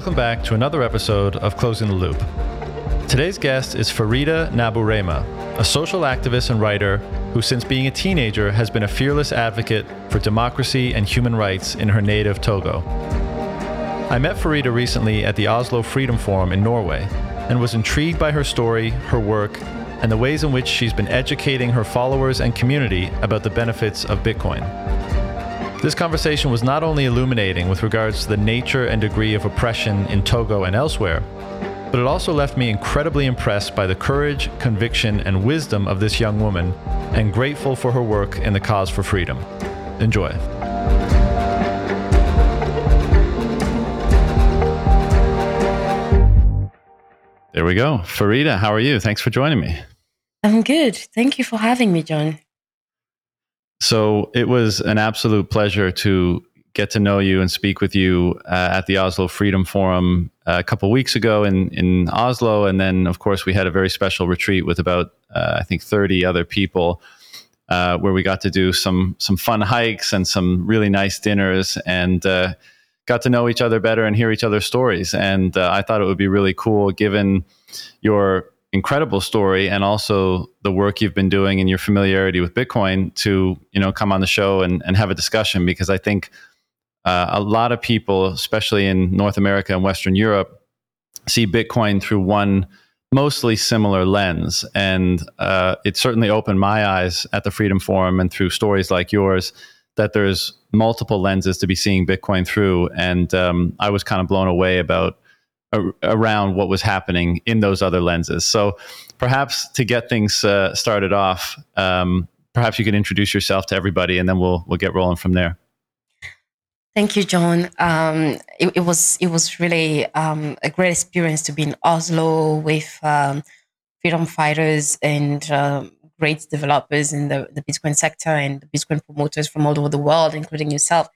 welcome back to another episode of Closing the Loop. Today's guest is Farida Naburema, a social activist and writer who, since being a teenager, has been a fearless advocate for democracy and human rights in her native Togo. I met Farida recently at the Oslo Freedom Forum in Norway and was intrigued by her story, her work, and the ways in which she's been educating her followers and community about the benefits of Bitcoin. This conversation was not only illuminating with regards to the nature and degree of oppression in Togo and elsewhere, but it also left me incredibly impressed by the courage, conviction, and wisdom of this young woman, and grateful for her work in the cause for freedom. Enjoy. There we go. Farida, how are you? Thanks for joining me. I'm good. Thank you for having me, John. So it was an absolute pleasure to get to know you and speak with you at the Oslo Freedom Forum a couple of weeks ago in Oslo. And then, of course, we had a very special retreat with about, I think, 30 other people where we got to do some fun hikes and some really nice dinners and got to know each other better and hear each other's stories. And I thought it would be really cool, given your incredible story and also the work you've been doing and your familiarity with Bitcoin, to, you know, come on the show and have a discussion, because I think a lot of people, especially in North America and Western Europe, see Bitcoin through one mostly similar lens. And it certainly opened my eyes at the Freedom Forum and through stories like yours that there's multiple lenses to be seeing Bitcoin through. And I was kind of blown away about around what was happening in those other lenses. So perhaps to get things started off, perhaps you can introduce yourself to everybody and then we'll get rolling from there. Thank you, John. It was really a great experience to be in Oslo with freedom fighters and great developers in the Bitcoin sector and the Bitcoin promoters from all over the world, including yourself.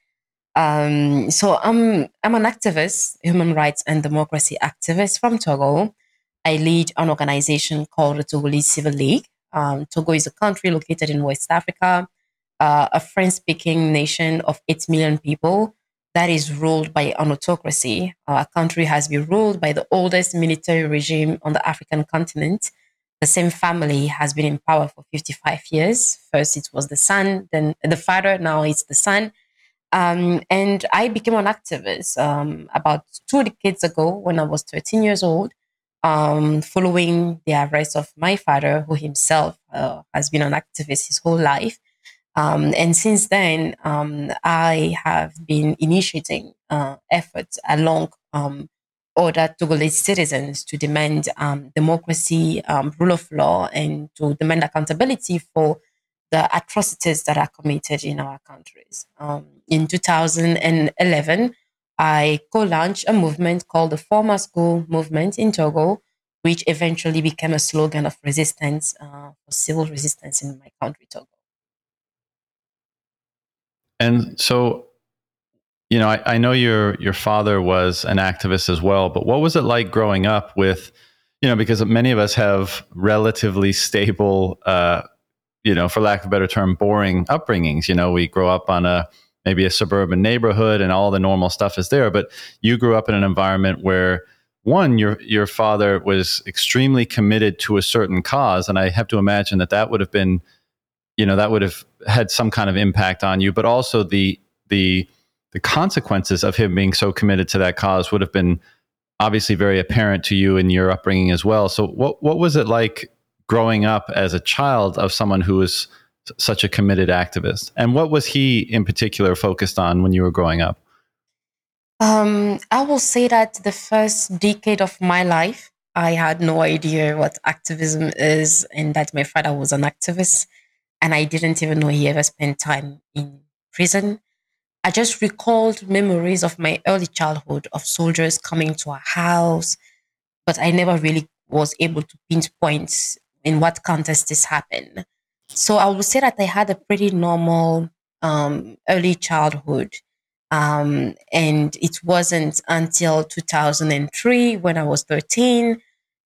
So I'm an activist, human rights and democracy activist from Togo. I lead an organization called the Togolese Civil League. Togo is a country located in West Africa, a French-speaking nation of 8 million people that is ruled by an autocracy. Our country has been ruled by the oldest military regime on the African continent. The same family has been in power for 55 years. First, it was the son, then the father, now it's the son. And I became an activist about 2 decades ago when I was 13 years old, following the arrest of my father, who himself has been an activist his whole life. And since then, I have been initiating efforts along other Togolese citizens to demand democracy, rule of law, and to demand accountability for the atrocities that are committed in our countries. In 2011, I co-launched a movement called the Former School Movement in Togo, which eventually became a slogan of resistance, for civil resistance in my country, Togo. And so, you know, I know your father was an activist as well, but what was it like growing up with, you know, because many of us have relatively stable, you know, for lack of a better term, boring upbringings. You know, we grow up on maybe a suburban neighborhood and all the normal stuff is there. But you grew up in an environment where, one, your father was extremely committed to a certain cause. And I have to imagine that would have been, you know, that would have had some kind of impact on you. But also the consequences of him being so committed to that cause would have been obviously very apparent to you in your upbringing as well. So what was it like growing up as a child of someone who was such a committed activist? And what was he in particular focused on when you were growing up? I will say that the first decade of my life, I had no idea what activism is and that my father was an activist. And I didn't even know he ever spent time in prison. I just recalled memories of my early childhood of soldiers coming to our house, but I never really was able to pinpoint in what context this happened. So I would say that I had a pretty normal early childhood. And it wasn't until 2003 when I was 13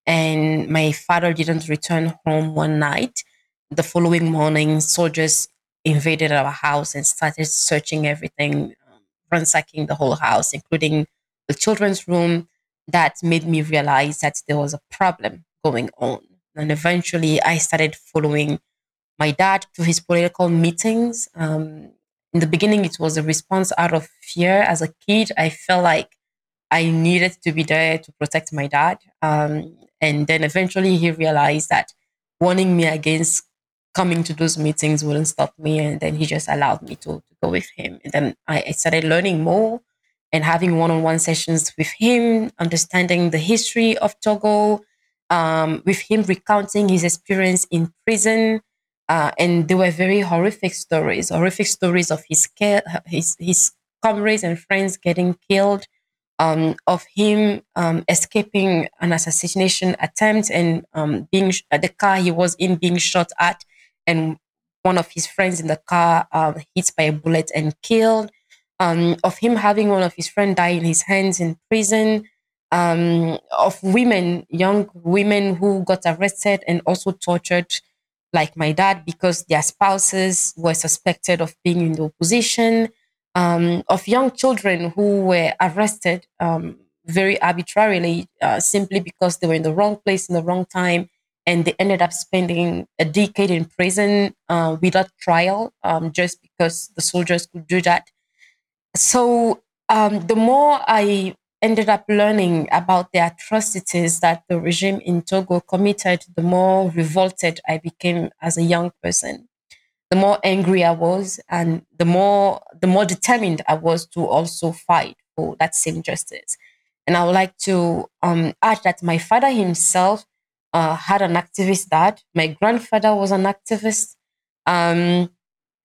and my father didn't return home one night. The following morning, soldiers invaded our house and started searching everything, ransacking the whole house, including the children's room that made me realize that there was a problem going on. And eventually I started following my dad to his political meetings. In the beginning, it was a response out of fear. As a kid, I felt like I needed to be there to protect my dad. And then eventually he realized that warning me against coming to those meetings wouldn't stop me. And then he just allowed me to go with him. And then I started learning more and having one-on-one sessions with him, understanding the history of Togo, with him recounting his experience in prison. And they were very horrific stories of his comrades and friends getting killed, of him escaping an assassination attempt and the car he was in being shot at, and one of his friends in the car hit by a bullet and killed, of him having one of his friends die in his hands in prison, of women, young women who got arrested and also tortured, like my dad, because their spouses were suspected of being in the opposition, of young children who were arrested very arbitrarily simply because they were in the wrong place in the wrong time, and they ended up spending a decade in prison without trial just because the soldiers could do that. So the more I ended up learning about the atrocities that the regime in Togo committed, the more revolted I became as a young person. The more angry I was, and the more determined I was to also fight for that same justice. And I would like to add that my father himself had an activist dad. My grandfather was an activist.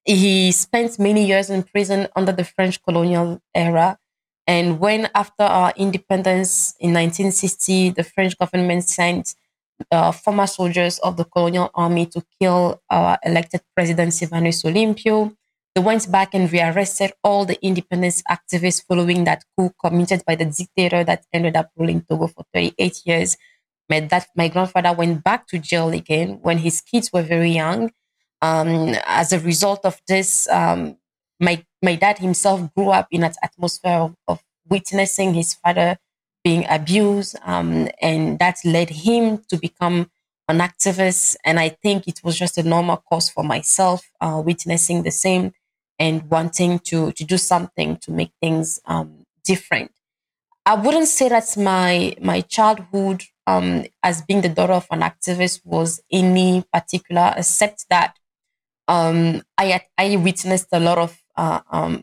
He spent many years in prison under the French colonial era. And when, after our independence in 1960, the French government sent former soldiers of the colonial army to kill our elected president, Sylvanus Olympio, they went back and rearrested all the independence activists following that coup committed by the dictator that ended up ruling Togo for 38 years. My grandfather went back to jail again when his kids were very young. As a result of this, my dad himself grew up in an atmosphere of witnessing his father being abused, and that led him to become an activist. And I think it was just a normal course for myself, witnessing the same and wanting to do something to make things different. I wouldn't say that my childhood as being the daughter of an activist was any particular, except that I witnessed a lot of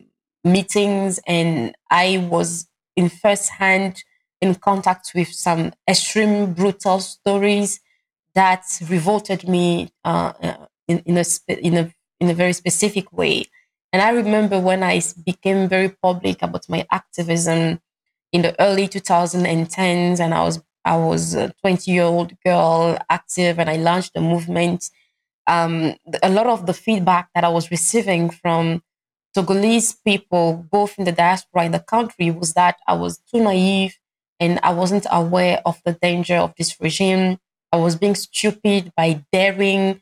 meetings, and I was in first-hand in contact with some extreme brutal stories that revolted me in a very specific way. And I remember when I became very public about my activism in the early 2010s, and I was a 20-year-old girl, active, and I launched a movement. A lot of the feedback that I was receiving from Togolese people, both in the diaspora and the country, was that I was too naive and I wasn't aware of the danger of this regime. I was being stupid by daring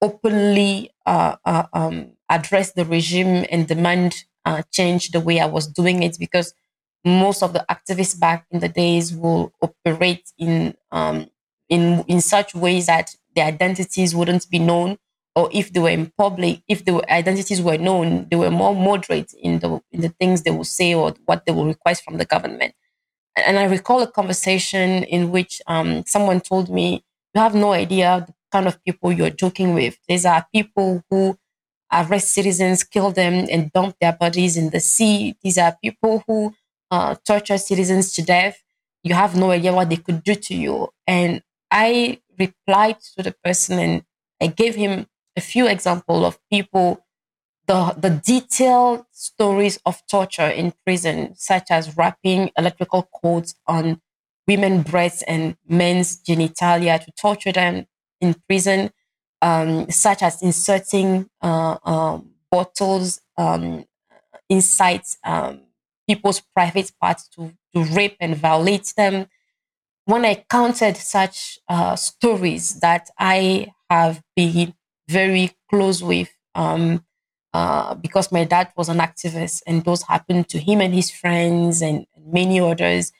openly address the regime and demand change the way I was doing it, because most of the activists back in the days will operate in such ways that their identities wouldn't be known, or if they were in public, if their identities were known, they were more moderate in the things they will say or what they will request from the government. And I recall a conversation in which someone told me, "You have no idea the kind of people you're joking with. These are people who arrest citizens, kill them, and dump their bodies in the sea. These are people who torture citizens to death. You have no idea what they could do to you." And I replied to the person, and I gave him a few examples of people, the detailed stories of torture in prison, such as wrapping electrical cords on women's breasts and men's genitalia to torture them in prison, such as inserting bottles inside people's private parts to rape and violate them. When I counted such stories that I have been very close with, because my dad was an activist, and those happened to him and his friends, and many others,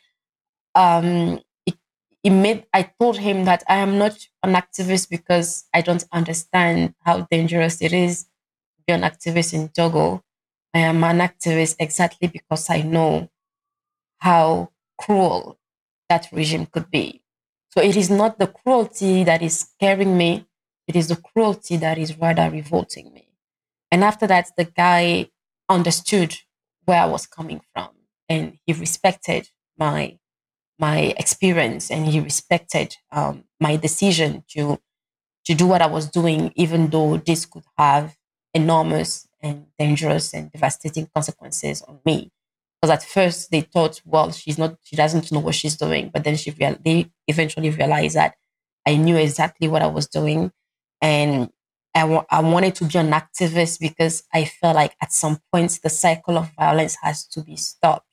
I told him that I am not an activist because I don't understand how dangerous it is to be an activist in Togo. I am an activist exactly because I know how cruel that regime could be. So it is not the cruelty that is scaring me. It is the cruelty that is rather revolting me. And after that, the guy understood where I was coming from, and he respected my experience, and he respected my decision to do what I was doing, even though this could have enormous and dangerous and devastating consequences on me. Because at first they thought, well, she doesn't know what she's doing. But then they eventually realized that I knew exactly what I was doing, and I wanted to be an activist because I felt like at some point the cycle of violence has to be stopped.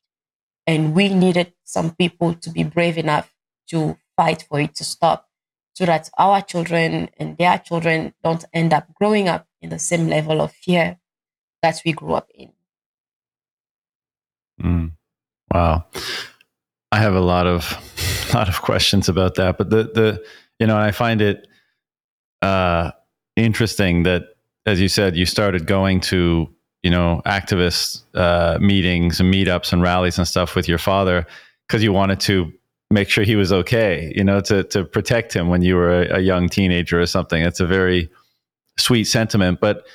And we needed some people to be brave enough to fight for it to stop, so that our children and their children don't end up growing up in the same level of fear that we grew up in. Mm. Wow. I have a lot of questions about that, but I find it interesting that, as you said, you started going to, activist meetings and meetups and rallies and stuff with your father because you wanted to make sure he was okay, to protect him when you were a young teenager or something. It's a very sweet sentiment. But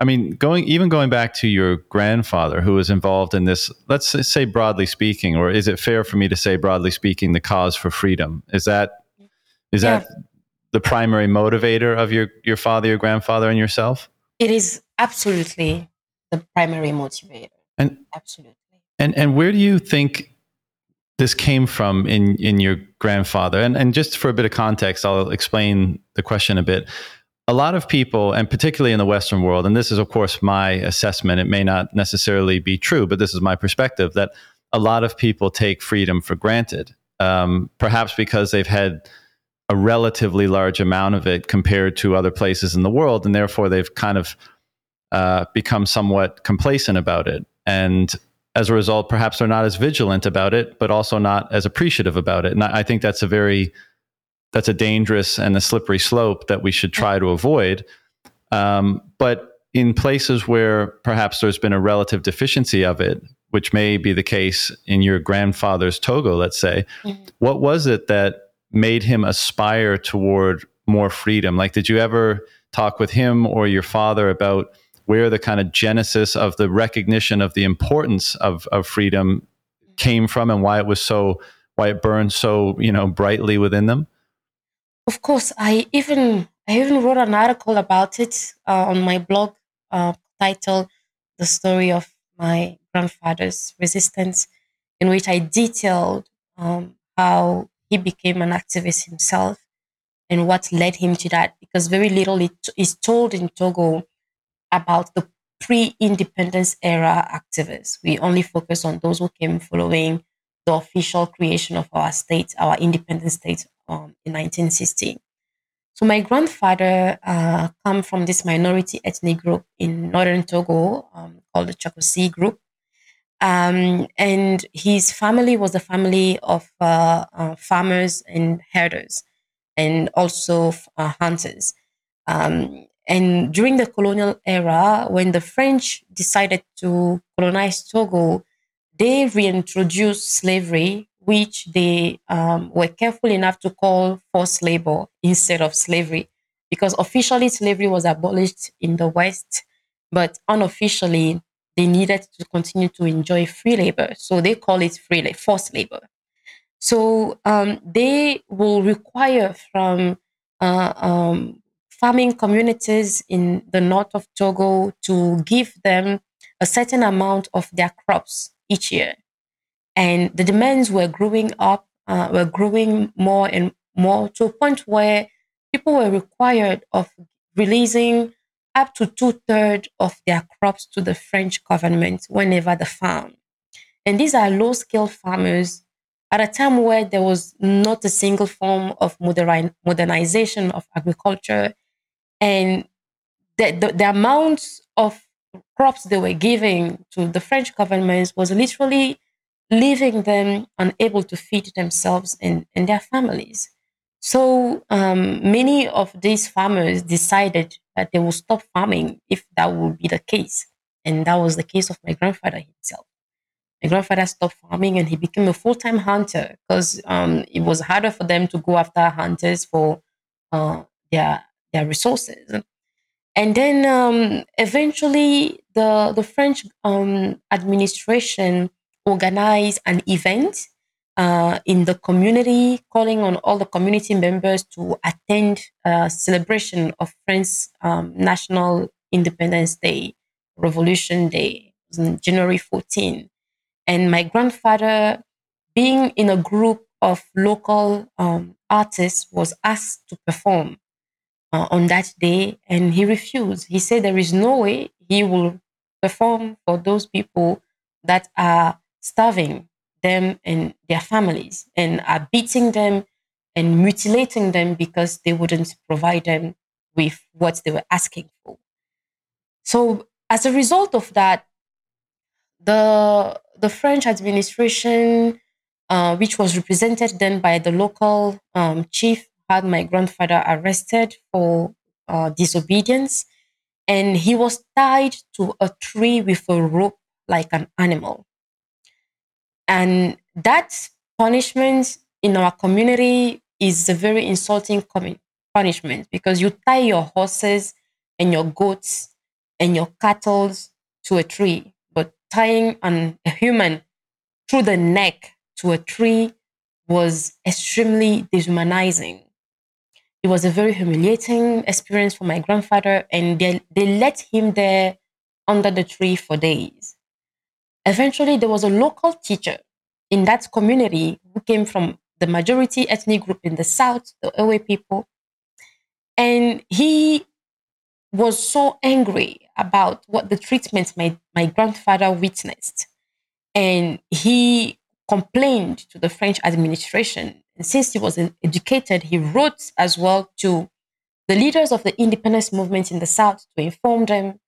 I mean, going back to your grandfather, who was involved in this, let's say broadly speaking, or is it fair for me to say broadly speaking, the cause for freedom? Is that the primary motivator of your father, your grandfather, and yourself? It is absolutely the primary motivator. And absolutely. And where do you think this came from in your grandfather? And just for a bit of context, I'll explain the question a bit. A lot of people, and particularly in the Western world, and this is, of course, my assessment, it may not necessarily be true, but this is my perspective, that a lot of people take freedom for granted, perhaps because they've had a relatively large amount of it compared to other places in the world, and therefore they've kind of become somewhat complacent about it. And as a result, perhaps they're not as vigilant about it, but also not as appreciative about it. And I think that's a dangerous and a slippery slope that we should try to avoid. But in places where perhaps there's been a relative deficiency of it, which may be the case in your grandfather's Togo, let's say, mm-hmm. What was it that made him aspire toward more freedom? Like, did you ever talk with him or your father about where the kind of genesis of the recognition of the importance of freedom came from, and why it burned so, brightly within them? Of course, I even wrote an article about it on my blog titled "The Story of My Grandfather's Resistance," in which I detailed how he became an activist himself and what led him to that. Because very little is told in Togo about the pre-independence era activists. We only focus on those who came following the official creation of our state, our independent state, in 1960. So my grandfather come from this minority ethnic group in northern Togo called the Chakosi group. And his family was the family of farmers and herders, and also hunters. And during the colonial era, when the French decided to colonize Togo, they reintroduced slavery, which they were careful enough to call forced labor instead of slavery, because officially slavery was abolished in the West, but unofficially they needed to continue to enjoy free labor. So they call it forced labor. So they will require from farming communities in the north of Togo to give them a certain amount of their crops each year. And the demands were growing more and more, to a point where people were required of releasing up to 2/3 of their crops to the French government whenever they farm. And these are low-scale farmers at a time where there was not a single form of modernization of agriculture. And the amount of crops they were giving to the French government was literally leaving them unable to feed themselves and their families. So many of these farmers decided that they will stop farming if that would be the case. And that was the case of my grandfather himself. My grandfather stopped farming and he became a full-time hunter because it was harder for them to go after hunters for their resources. And then eventually the French administration organized an event in the community, calling on all the community members to attend a celebration of France's National Independence Day, Revolution Day, on January 14. And my grandfather, being in a group of local artists, was asked to perform on that day, and he refused. He said there is no way he will perform for those people that are starving them and their families and are beating them and mutilating them because they wouldn't provide them with what they were asking for. So as a result of that, the French administration, which was represented then by the local chief, had my grandfather arrested for disobedience, and he was tied to a tree with a rope like an animal. And that punishment in our community is a very insulting punishment because you tie your horses and your goats and your cattle to a tree, but tying a human through the neck to a tree was extremely dehumanizing. It was a very humiliating experience for my grandfather, and they let him there under the tree for days. Eventually, there was a local teacher in that community who came from the majority ethnic group in the south, the Ewe people. And he was so angry about what the treatment my grandfather witnessed. And he complained to the French administration. And since he was educated, he wrote as well to the leaders of the independence movement in the south to inform them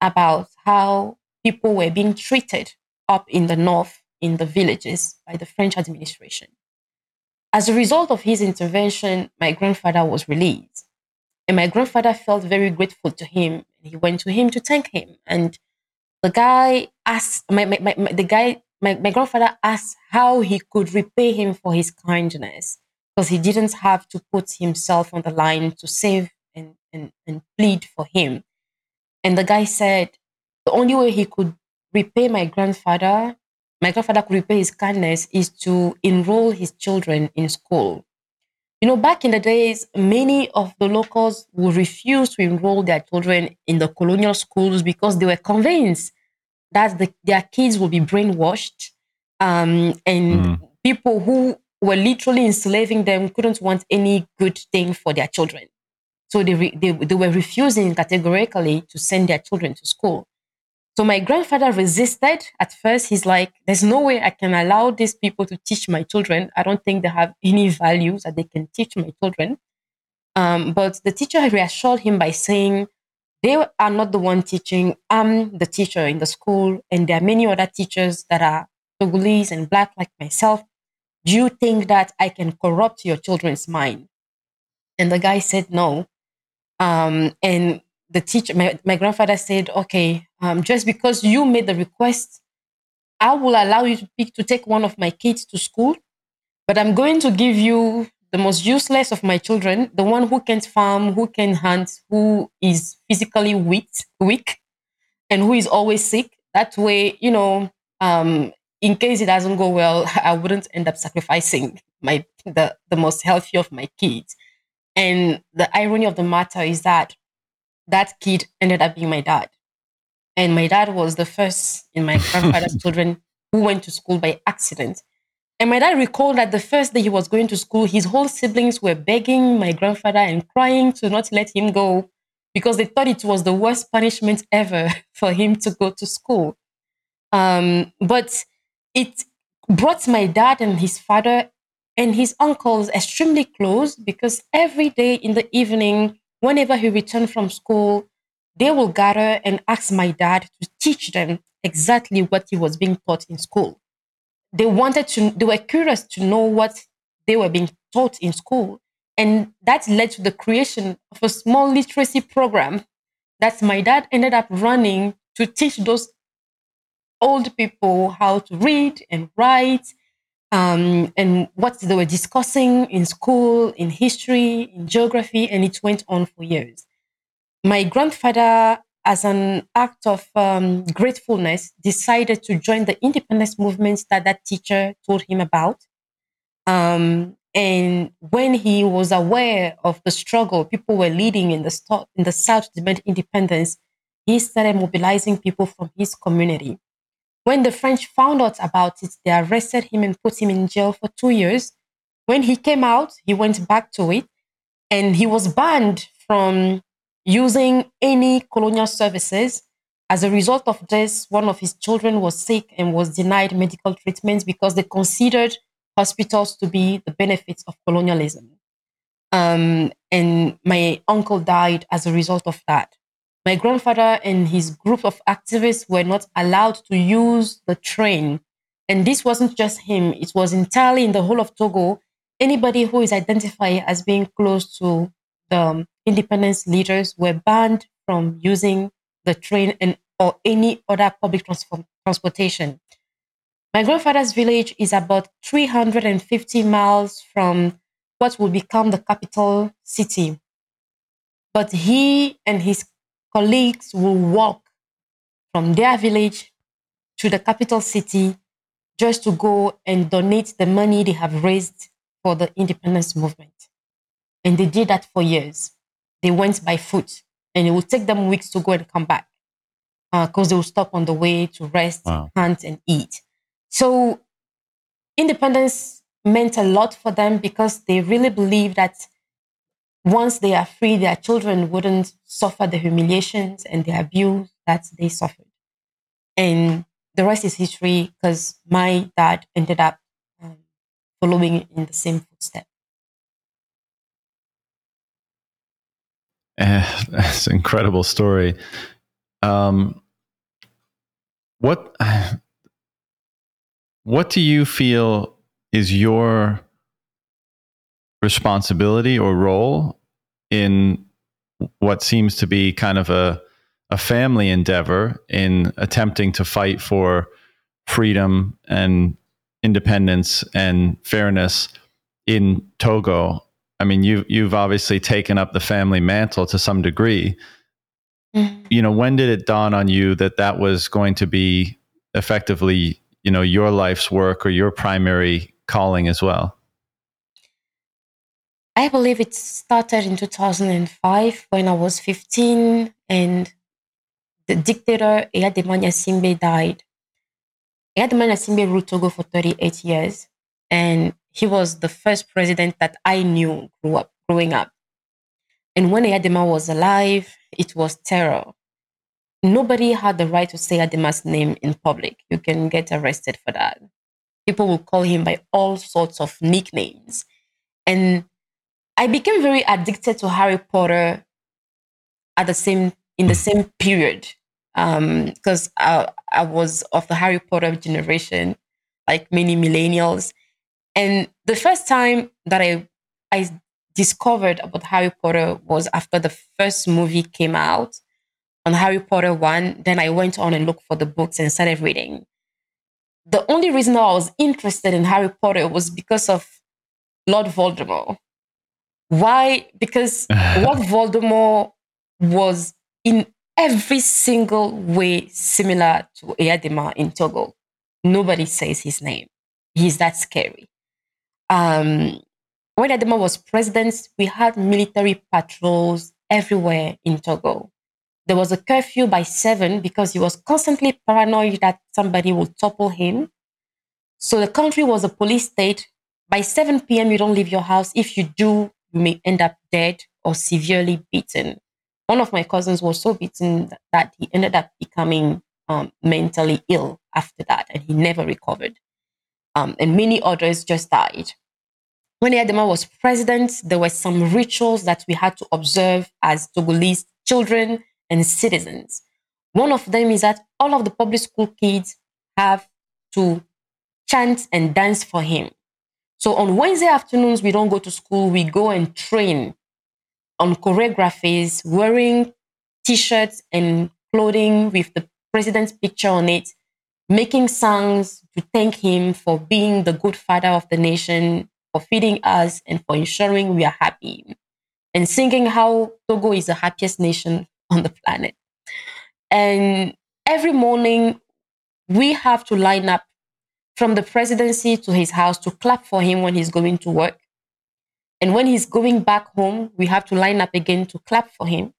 about how people were being treated up in the north, in the villages, by the French administration. As a result of his intervention, my grandfather was released. And my grandfather felt very grateful to him. He went to him to thank him. And the guy asked, my grandfather asked how he could repay him for his kindness, because he didn't have to put himself on the line to save and plead for him. And the guy said, the only way he could repay my grandfather could repay his kindness, is to enroll his children in school. You know, back in the days, many of the locals would refuse to enroll their children in the colonial schools because they were convinced that their kids will be brainwashed. People who were literally enslaving them couldn't want any good thing for their children. So they were refusing categorically to send their children to school. So my grandfather resisted at first. He's like, there's no way I can allow these people to teach my children. I don't think they have any values that they can teach my children. But the teacher reassured him by saying, they are not the one teaching. I'm the teacher in the school. And there are many other teachers that are Togolese and Black like myself. Do you think that I can corrupt your children's mind? And the guy said no. And the teacher, my grandfather said, okay, just because you made the request, I will allow you to take one of my kids to school, but I'm going to give you the most useless of my children, the one who can't farm, who can hunt, who is physically weak, and who is always sick. That way, you know, in case it doesn't go well, I wouldn't end up sacrificing the most healthy of my kids. And the irony of the matter is that kid ended up being my dad. And my dad was the first in my grandfather's children who went to school by accident. And my dad recalled that the first day he was going to school, his whole siblings were begging my grandfather and crying to not let him go because they thought it was the worst punishment ever for him to go to school. But it brought my dad and his father and his uncles extremely close, because every day in the evening, whenever he returned from school, they will gather and ask my dad to teach them exactly what he was being taught in school. they wanted to, they were curious to know what they were being taught in school. And that led to the creation of a small literacy program that my dad ended up running to teach those old people how to read and write, and what they were discussing in school, in history, in geography, and it went on for years. My grandfather, as an act of gratefulness, decided to join the independence movement that teacher told him about. And when he was aware of the struggle people were leading in the South to demand independence, he started mobilizing people from his community. When the French found out about it, they arrested him and put him in jail for 2 years. When he came out, he went back to it, and he was banned from using any colonial services. As a result of this, one of his children was sick and was denied medical treatment because they considered hospitals to be the benefits of colonialism. And my uncle died as a result of that. My grandfather and his group of activists were not allowed to use the train. And this wasn't just him. It was entirely in the whole of Togo. Anybody who is identified as being close to the independence leaders were banned from using the train and or any other public transportation. My grandfather's village is about 350 miles from what would become the capital city. But he and his colleagues will walk from their village to the capital city just to go and donate the money they have raised for the independence movement. And they did that for years. They went by foot, and it would take them weeks to go and come back because they would stop on the way to rest, hunt, and eat. So independence meant a lot for them because they really believed that once they are free, their children wouldn't suffer the humiliations and the abuse that they suffered. And the rest is history because my dad ended up following in the same footsteps. That's an incredible story. What do you feel is your responsibility or role in what seems to be kind of a family endeavor in attempting to fight for freedom and independence and fairness in Togo? I mean, you've obviously taken up the family mantle to some degree. Mm-hmm. You know, when did it dawn on you that was going to be effectively, you know, your life's work or your primary calling as well? I believe it started in 2005 when I was 15 and the dictator Eyadéma Gnassingbé died. Eyadéma Gnassingbé ruled Togo for 38 years. And he was the first president that I knew growing up. And when Eyadéma was alive, it was terror. Nobody had the right to say Eyadéma's name in public. You can get arrested for that. People would call him by all sorts of nicknames. And I became very addicted to Harry Potter in the same period because I was of the Harry Potter generation, like many millennials. And the first time that I discovered about Harry Potter was after the first movie came out on Harry Potter 1. Then I went on and looked for the books and started reading. The only reason I was interested in Harry Potter was because of Lord Voldemort. Why? Because Lord Voldemort was in every single way similar to Eyadéma in Togo. Nobody says his name. He's that scary. When Eyadéma was president, we had military patrols everywhere in Togo. There was a curfew by 7 because he was constantly paranoid that somebody would topple him. So the country was a police state. By 7 p.m., you don't leave your house. If you do, you may end up dead or severely beaten. One of my cousins was so beaten that he ended up becoming mentally ill after that, and he never recovered. And many others just died. When Eyadéma was president, there were some rituals that we had to observe as Togolese children and citizens. One of them is that all of the public school kids have to chant and dance for him. So on Wednesday afternoons, we don't go to school. We go and train on choreographies, wearing T-shirts and clothing with the president's picture on it, making songs to thank him for being the good father of the nation, for feeding us, and for ensuring we are happy, and singing how Togo is the happiest nation on the planet. And every morning, we have to line up from the presidency to his house to clap for him when he's going to work. And when he's going back home, we have to line up again to clap for him.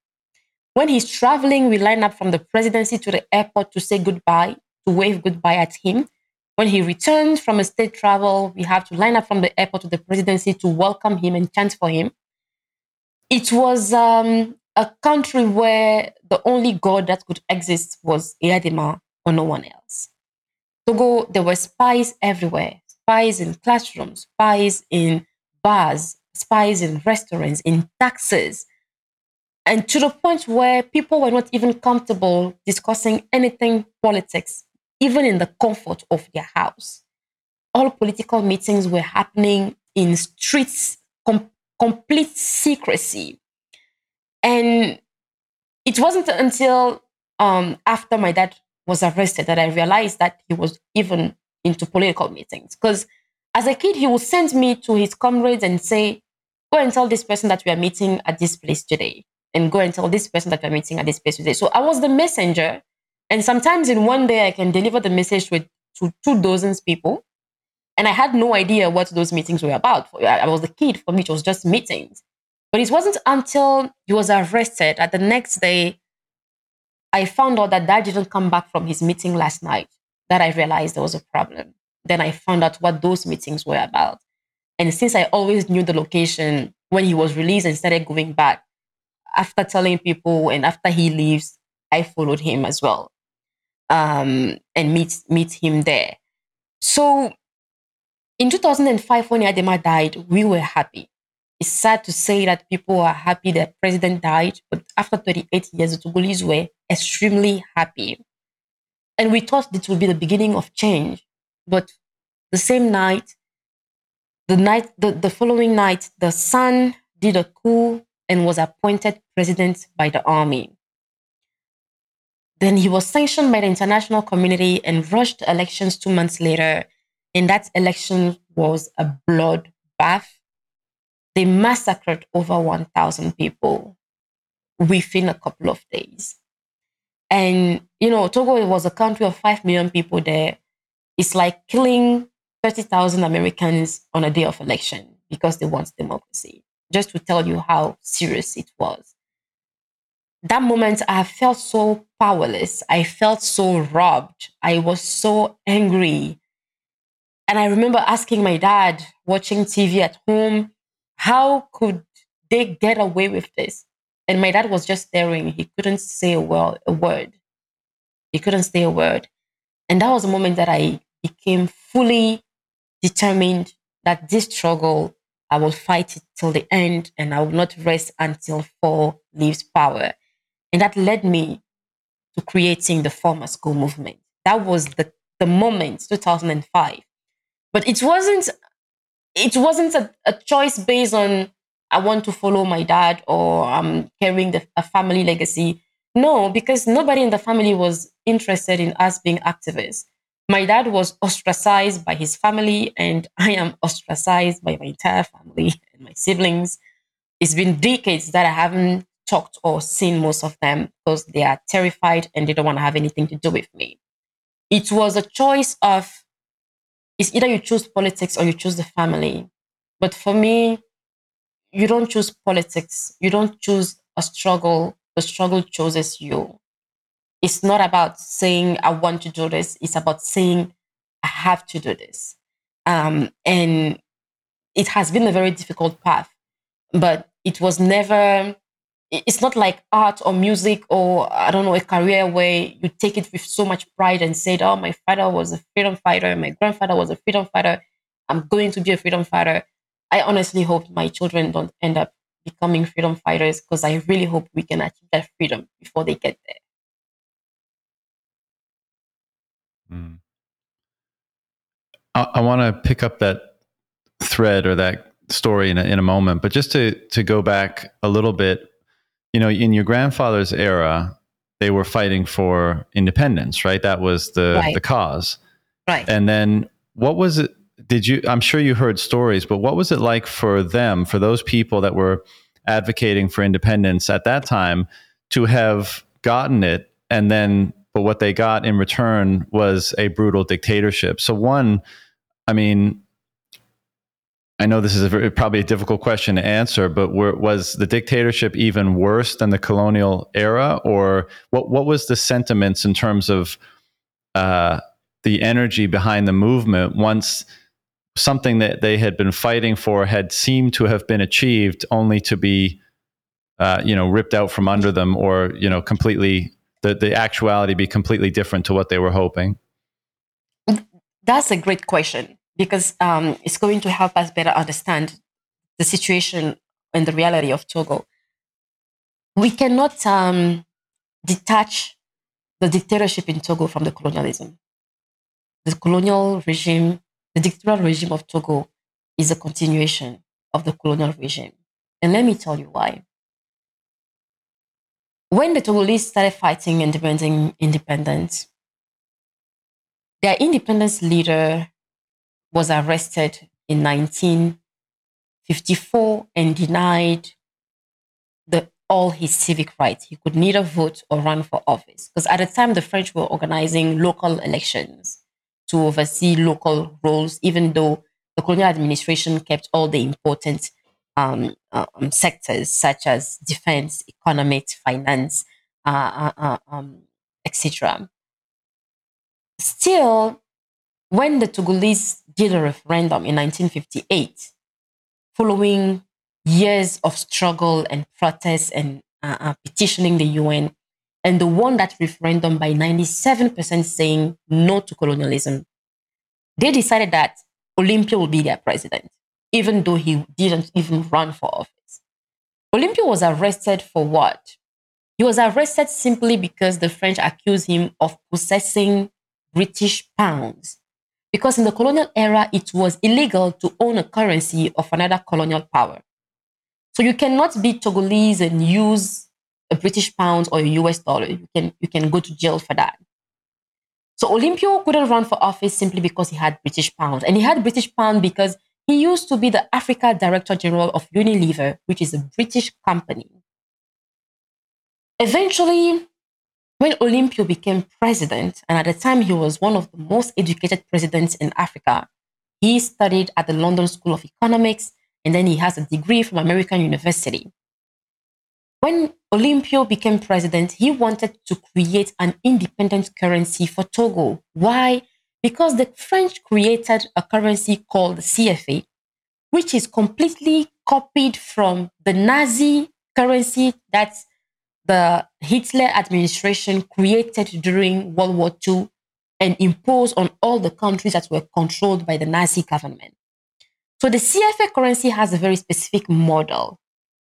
When he's traveling, we line up from the presidency to the airport to say goodbye, to wave goodbye at him. When he returns from a state travel, we have to line up from the airport to the presidency to welcome him and chant for him. It was a country where the only God that could exist was Eyadéma or no one else. Togo, there were spies everywhere, spies in classrooms, spies in bars, spies in restaurants, in taxis, and to the point where people were not even comfortable discussing anything politics, even in the comfort of their house. All political meetings were happening in streets, complete secrecy. And it wasn't until after my dad was arrested that I realized that he was even into political meetings. Because as a kid, he would send me to his comrades and say, go and tell this person that we are meeting at this place today. And go and tell this person that we're meeting at this place today. So I was the messenger. And sometimes in one day, I can deliver the message to 24 people. And I had no idea what those meetings were about. I was a kid. For me, it was just meetings. But it wasn't until he was arrested at the next day, I found out that Dad didn't come back from his meeting last night, that I realized there was a problem. Then I found out what those meetings were about. And since I always knew the location, when he was released and started going back, after telling people and after he leaves, I followed him as well and meet him there. So in 2005, when Eyadéma died, we were happy. It's sad to say that people are happy that president died, but after 38 years, the Togolese were extremely happy. And we thought this would be the beginning of change. But the same night, the following night, the son did a coup and was appointed president by the army. Then he was sanctioned by the international community and rushed to elections 2 months later. And that election was a bloodbath. They massacred over 1,000 people within a couple of days. And, you know, Togo was a country of 5 million people there. It's like killing 30,000 Americans on a day of election because they want democracy. Just to tell you how serious it was. That moment, I felt so powerless. I felt so robbed. I was so angry. And I remember asking my dad, watching TV at home, how could they get away with this? And my dad was just staring. He couldn't say a word. He couldn't say a word. And that was a moment that I became fully determined that this struggle, I will fight it till the end, and I will not rest until Fall leaves power. And that led me to creating the Former School Movement. That was the moment, 2005. But it wasn't a choice based on, I want to follow my dad or I'm carrying a family legacy. No, because nobody in the family was interested in us being activists. My dad was ostracized by his family, and I am ostracized by my entire family and my siblings. It's been decades that I haven't talked or seen most of them because they are terrified and they don't want to have anything to do with me. It was a choice of, it's either you choose politics or you choose the family. But for me, you don't choose politics. You don't choose a struggle. The struggle chooses you. It's not about saying, I want to do this. It's about saying, I have to do this. And it has been a very difficult path, but it was never, it's not like art or music or, I don't know, a career where you take it with so much pride and say, oh, my father was a freedom fighter. My grandfather was a freedom fighter. I'm going to be a freedom fighter. I honestly hope my children don't end up becoming freedom fighters because I really hope we can achieve that freedom before they get there. I want to pick up that thread or that story in a moment, but just to go back a little bit, you know, in your grandfather's era, they were fighting for independence, right? That was the cause. Right. And then what was it, I'm sure you heard stories, but what was it like for them, for those people that were advocating for independence at that time to have gotten it? And then, but what they got in return was a brutal dictatorship. So one, I mean, I know this is probably a difficult question to answer, but was the dictatorship even worse than the colonial era? Or what was the sentiments in terms of the energy behind the movement once something that they had been fighting for had seemed to have been achieved, only to be ripped out from under them, or completely the actuality be completely different to what they were hoping? That's a great question, because it's going to help us better understand the situation and the reality of Togo. We cannot detach the dictatorship in Togo from the colonialism. The colonial regime, the dictatorial regime of Togo is a continuation of the colonial regime. And let me tell you why. When the Togolese started fighting and demanding independence, their independence leader was arrested in 1954 and denied all his civic rights. He could neither vote or run for office. Because at the time, the French were organizing local elections to oversee local roles, even though the colonial administration kept all the important sectors, such as defense, economics, finance, etc. Still, when the Togolese did a referendum in 1958, following years of struggle and protests and petitioning the UN, and they won that referendum by 97% saying no to colonialism, they decided that Olympio will be their president, even though he didn't even run for office. Olympio was arrested for what? He was arrested simply because the French accused him of possessing British pounds. Because in the colonial era, it was illegal to own a currency of another colonial power. So you cannot be Togolese and use a British pound or a US dollar. You can go to jail for that. So Olympio couldn't run for office simply because he had British pound. And he had British pound because he used to be the Africa Director General of Unilever, which is a British company. Eventually, when Olympio became president, and at the time he was one of the most educated presidents in Africa, he studied at the London School of Economics, and then he has a degree from American University. When Olympio became president, he wanted to create an independent currency for Togo. Why? Because the French created a currency called the CFA, which is completely copied from the Nazi currency that the Hitler administration created during World War II and imposed on all the countries that were controlled by the Nazi government. So the CFA currency has a very specific model.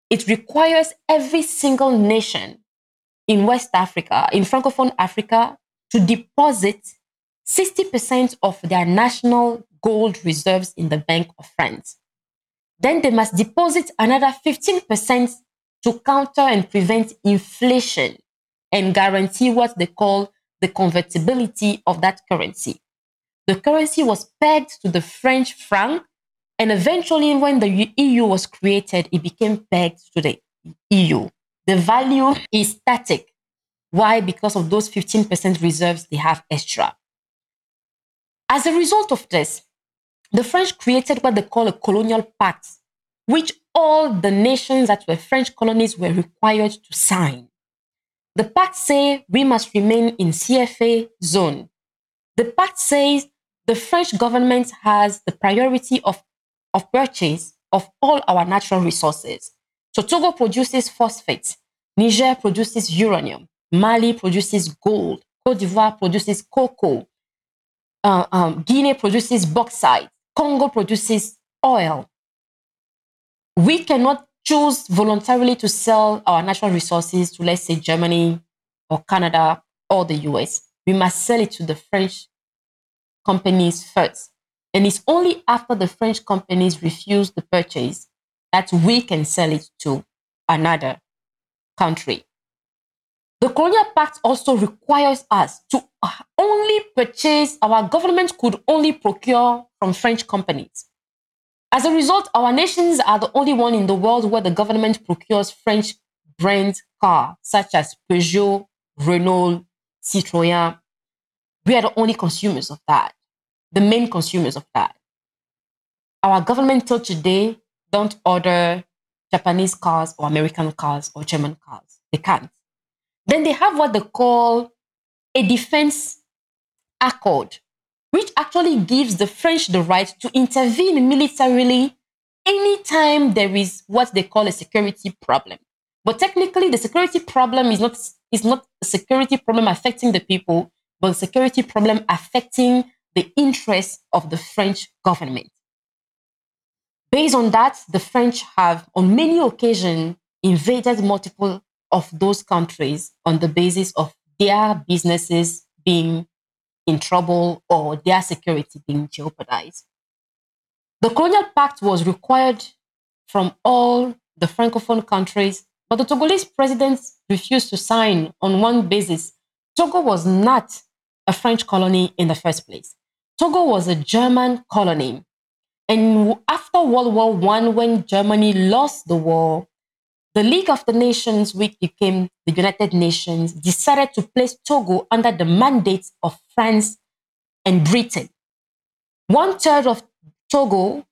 It requires every single nation in West Africa, in Francophone Africa, to deposit 60% of their national gold reserves in the Bank of France. Then they must deposit another 15% to counter and prevent inflation and guarantee what they call the convertibility of that currency. The currency was pegged to the French franc, and eventually, when the EU was created, it became pegged to the EU. The value is static. Why? Because of those 15% reserves they have extra. As a result of this, the French created what they call a colonial pact, which all the nations that were French colonies were required to sign. The pact says we must remain in CFA zone. The pact says the French government has the priority of purchase of all our natural resources. So Togo produces phosphates, Niger produces uranium, Mali produces gold, Cote d'Ivoire produces cocoa, Guinea produces bauxite, Congo produces oil. We cannot choose voluntarily to sell our natural resources to, let's say, Germany or Canada or the US. We must sell it to the French companies first. then it's only after the French companies refuse the purchase that we can sell it to another country. The Colonial Pact also requires us to only purchase, our government could only procure from French companies. As a result, our nations are the only one in the world where the government procures French brand cars, such as Peugeot, Renault, Citroën. We are the only consumers of that, the main consumers of that. Our government till today don't order Japanese cars or American cars or German cars. They can't. Then they have what they call a defense accord, which actually gives the French the right to intervene militarily anytime there is what they call a security problem. But technically, the security problem is not a security problem affecting the people, but a security problem affecting the interests of the French government. Based on that, the French have, on many occasions, invaded multiple of those countries on the basis of their businesses being in trouble or their security being jeopardized. The Colonial Pact was required from all the Francophone countries, but the Togolese president refused to sign on one basis. Togo was not a French colony in the first place. Togo was a German colony. And after World War I, when Germany lost the war, the League of the Nations, which became the United Nations, decided to place Togo under the mandate of France and Britain. 1/3 of Togo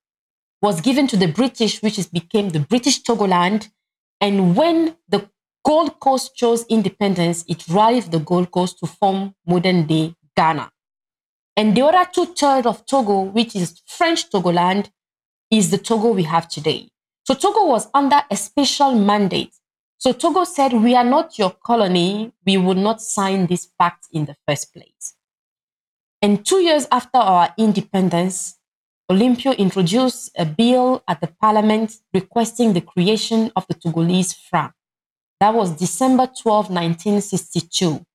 was given to the British, which became the British Togoland. And when the Gold Coast chose independence, it rived the Gold Coast to form modern-day Ghana. And the other 2/3 of Togo, which is French Togoland, is the Togo we have today. So Togo was under a special mandate. So Togo said, we are not your colony. We will not sign this pact in the first place. And 2 years after our independence, Olympio introduced a bill at the parliament requesting the creation of the Togolese franc. That was December 12, 1962.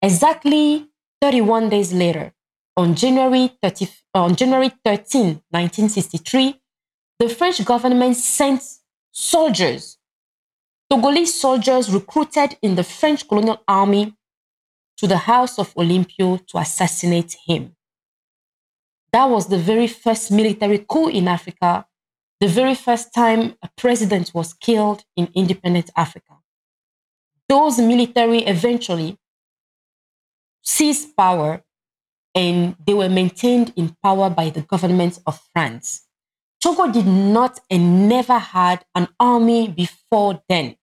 Exactly 31 days later, on January 13, 1963, the French government sent soldiers, Togolese soldiers recruited in the French colonial army, to the house of Olympio to assassinate him. That was the very first military coup in Africa, the very first time a president was killed in independent Africa. Those military eventually seized power, and they were maintained in power by the government of France. Togo did not and never had an army before then.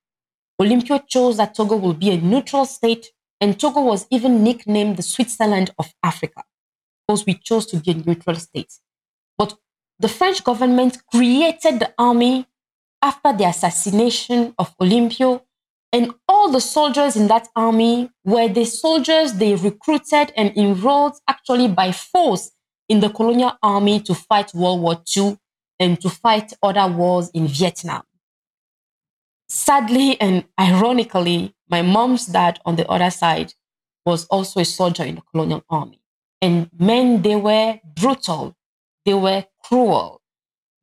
Olympio chose that Togo will be a neutral state, and Togo was even nicknamed the Switzerland of Africa because we chose to be a neutral state. But the French government created the army after the assassination of Olympio, and all the soldiers in that army were the soldiers they recruited and enrolled actually by force in the colonial army to fight World War II and to fight other wars in Vietnam. Sadly and ironically, my mom's dad on the other side was also a soldier in the colonial army. And men, they were brutal, they were cruel,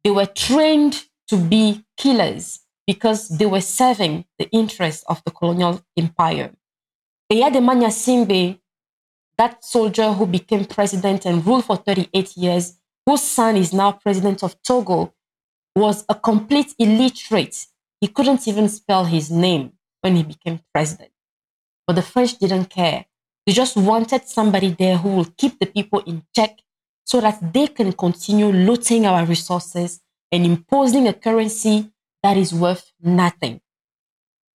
they were trained to be killers because they were serving the interests of the colonial empire. Eyadéma Gnassingbé, that soldier who became president and ruled for 38 years, whose son is now president of Togo, was a complete illiterate. He couldn't even spell his name when he became president. But the French didn't care. They just wanted somebody there who will keep the people in check so that they can continue looting our resources and imposing a currency that is worth nothing.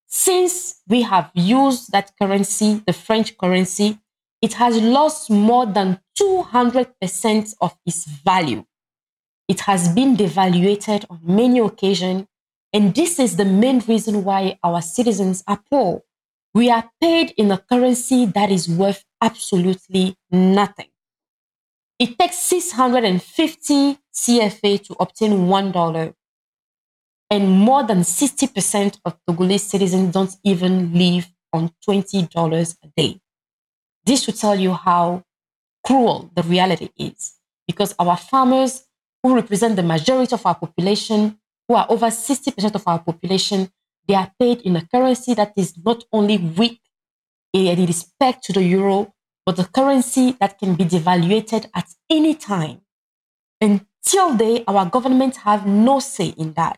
Since we have used that currency, the French currency, it has lost more than 200% of its value. It has been devaluated on many occasions, and this is the main reason why our citizens are poor. We are paid in a currency that is worth absolutely nothing. It takes 650 CFA to obtain $1, and more than 60% of Togolese citizens don't even live on $20 a day. This should tell you how cruel the reality is. because our farmers, who represent the majority of our population, who are over 60% of our population, they are paid in a currency that is not only weak in respect to the euro, but the currency that can be devaluated at any time. Until they, our government have no say in that.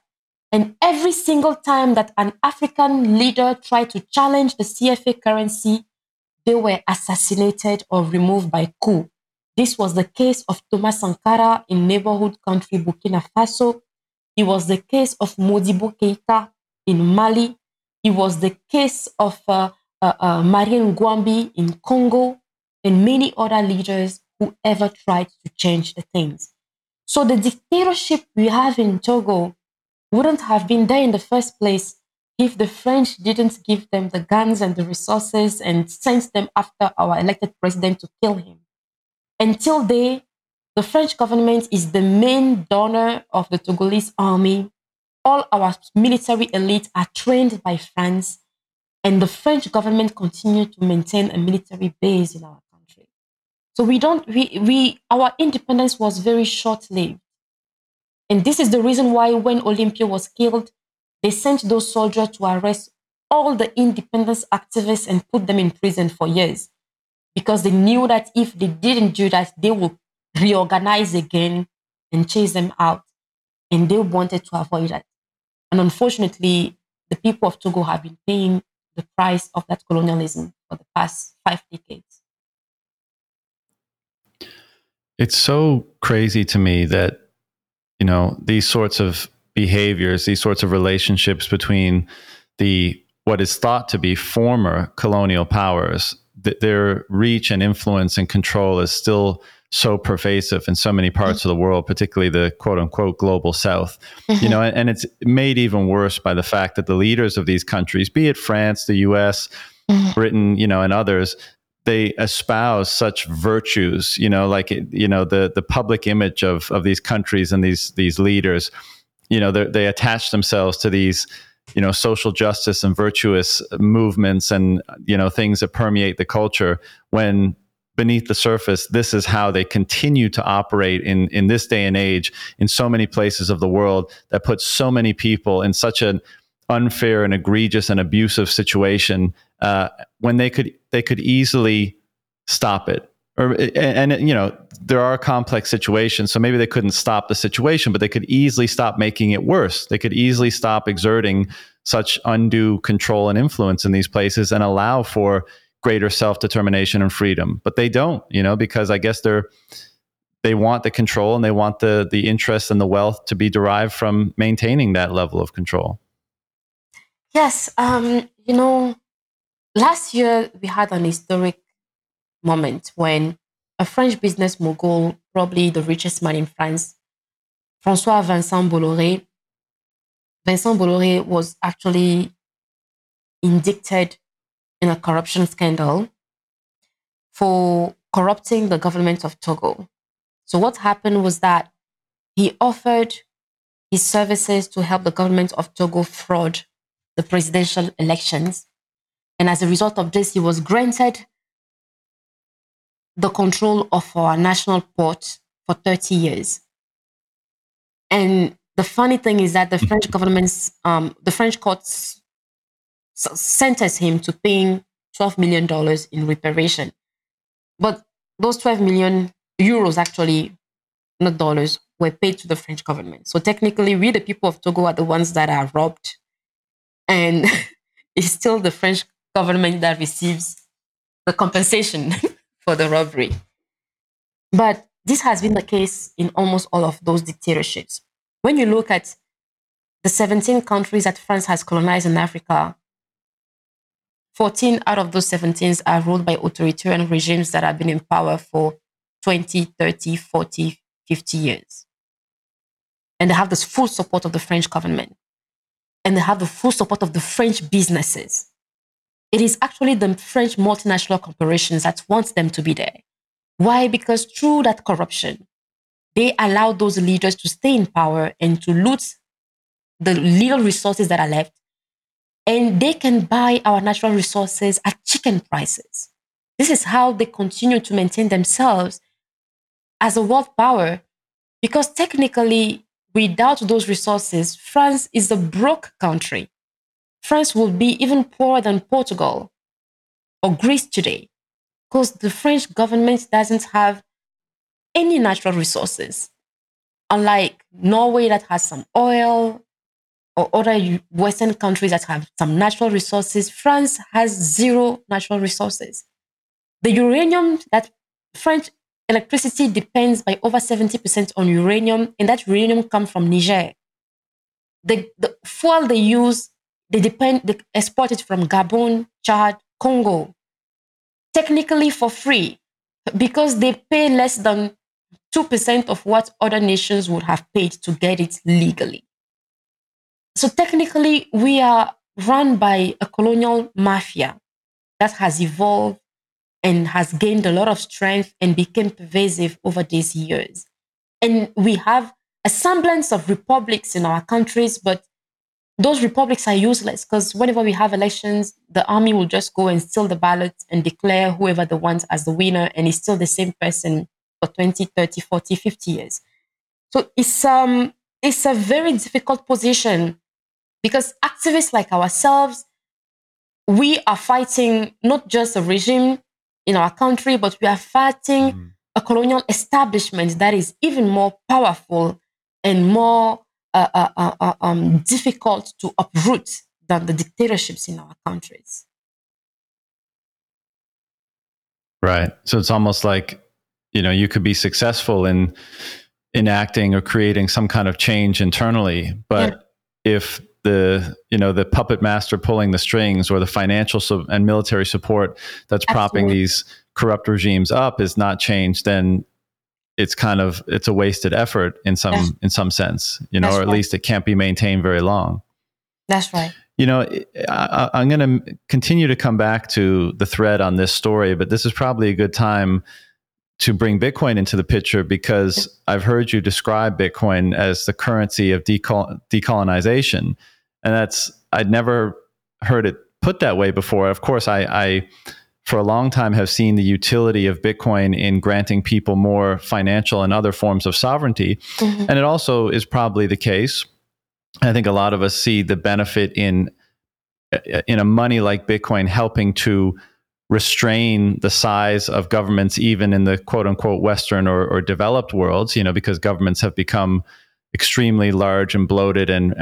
And every single time that an African leader tried to challenge the CFA currency, they were assassinated or removed by coup. This was the case of Thomas Sankara in neighborhood country Burkina Faso. It was the case of Modibo Keita in Mali. It was the case of Marien Gwambi in Congo, and many other leaders who ever tried to change the things. So the dictatorship we have in Togo wouldn't have been there in the first place if the French didn't give them the guns and the resources and sent them after our elected president to kill him. Until they, the French government is the main donor of the Togolese army. All our military elites are trained by France, and the French government continued to maintain a military base in our country. So our independence was very short-lived. And this is the reason why when Olympio was killed, they sent those soldiers to arrest all the independence activists and put them in prison for years, because they knew that if they didn't do that, they would reorganize again and chase them out. And they wanted to avoid that. And unfortunately, the people of Togo have been paying the price of that colonialism for the past 5 decades. It's so crazy to me that, you know, these sorts of behaviors, these sorts of relationships between what is thought to be former colonial powers, that their reach and influence and control is still so pervasive in so many parts of the world, particularly the quote unquote global South, you know, and it's made even worse by the fact that the leaders of these countries, be it France, the US, Britain, you know, and others, they espouse such virtues, you know, like, you know, the public image of these countries and these leaders, you know, they attach themselves to these, you know, social justice and virtuous movements and, you know, things that permeate the culture, when beneath the surface, this is how they continue to operate in this day and age in so many places of the world that puts so many people in such an unfair and egregious and abusive situation when they could easily stop it. And, you know, there are complex situations, so maybe they couldn't stop the situation, but they could easily stop making it worse. They could easily stop exerting such undue control and influence in these places and allow for greater self-determination and freedom. But they don't, you know, because I guess they want the control and they want the interest and the wealth to be derived from maintaining that level of control. Yes. You know, last year we had an historic moment when a French business mogul, probably the richest man in France, François Vincent Bolloré was actually indicted in a corruption scandal for corrupting the government of Togo. So what happened was that he offered his services to help the government of Togo fraud the presidential elections. And as a result of this, he was granted the control of our national port for 30 years. And the funny thing is that the French government's, the French courts sentenced him to paying $12 million in reparation. But those 12 million euros, actually, not dollars, were paid to the French government. So technically, we, the people of Togo, are the ones that are robbed. And it's still the French government that receives the compensation for the robbery. But this has been the case in almost all of those dictatorships. When you look at the 17 countries that France has colonized in Africa, 14 out of those 17 are ruled by authoritarian regimes that have been in power for 20, 30, 40, 50 years. And they have the full support of the French government. And they have the full support of the French businesses. It is actually the French multinational corporations that want them to be there. Why? Because through that corruption, they allow those leaders to stay in power and to loot the little resources that are left. And they can buy our natural resources at chicken prices. This is how they continue to maintain themselves as a world power, because technically, without those resources, France is a broke country. France will be even poorer than Portugal or Greece today, because the French government doesn't have any natural resources, unlike Norway that has some oil or other Western countries that have some natural resources. France has zero natural resources. The uranium that French electricity depends by over 70% on uranium, and that uranium comes from Niger. The fuel they use, they export it from Gabon, Chad, Congo, technically for free, because they pay less than 2% of what other nations would have paid to get it legally. So technically, we are run by a colonial mafia that has evolved and has gained a lot of strength and became pervasive over these years. And we have a semblance of republics in our countries, but those republics are useless because whenever we have elections, the army will just go and steal the ballots and declare whoever they want as the winner, and it's still the same person for 20, 30, 40, 50 years. So it's a very difficult position because activists like ourselves, we are fighting not just a regime in our country, but we are fighting a colonial establishment that is even more powerful and more difficult to uproot than the dictatorships in our countries. Right. So it's almost like, you know, you could be successful in enacting or creating some kind of change internally, but if the puppet master pulling the strings or the financial and military support that's propping these corrupt regimes up is not changed, then it's a wasted effort in some sense, you know, or at least it can't be maintained very long. That's right. You know, I'm going to continue to come back to the thread on this story, but this is probably a good time to bring Bitcoin into the picture, because I've heard you describe Bitcoin as the currency of decolonization. And I'd never heard it put that way before. Of course, I for a long time have seen the utility of Bitcoin in granting people more financial and other forms of sovereignty. Mm-hmm. And it also is probably the case. I think a lot of us see the benefit in a money like Bitcoin helping to restrain the size of governments, even in the quote unquote Western or developed worlds, you know, because governments have become extremely large and bloated and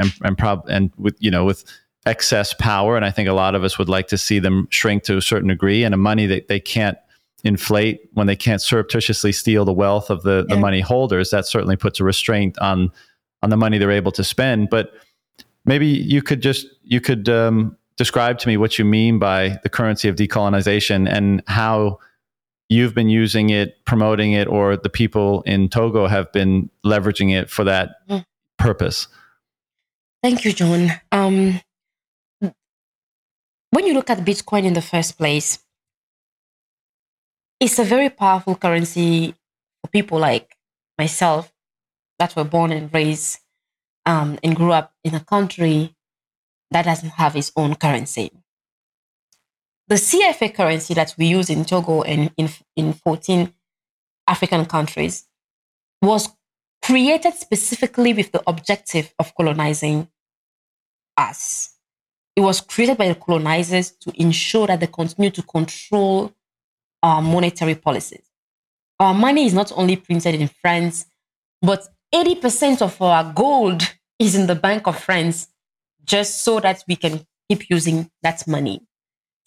with, you know, with excess power. And I think a lot of us would like to see them shrink to a certain degree, and a money that they can't inflate, when they can't surreptitiously steal the wealth of the money holders, that certainly puts a restraint on the money they're able to spend. But maybe you could describe to me what you mean by the currency of decolonization and how you've been using it, promoting it, or the people in Togo have been leveraging it for that purpose. Thank you, John. When you look at Bitcoin in the first place, it's a very powerful currency for people like myself that were born and raised and grew up in a country that doesn't have its own currency. The CFA currency that we use in Togo and in 14 African countries was created specifically with the objective of colonizing us. It was created by the colonizers to ensure that they continue to control our monetary policies. Our money is not only printed in France, but 80% of our gold is in the Bank of France, just so that we can keep using that money.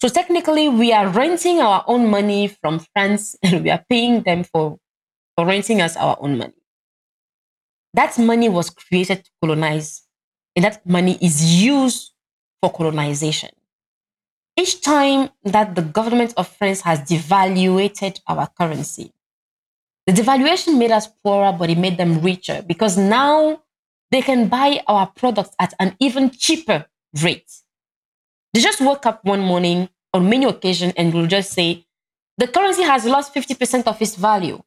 So technically, we are renting our own money from France, and we are paying them for renting us our own money. That money was created to colonize, and that money is used for colonization. Each time that the government of France has devaluated our currency, the devaluation made us poorer, but it made them richer, because now they can buy our products at an even cheaper rate. They just woke up one morning on many occasions and will just say, the currency has lost 50% of its value.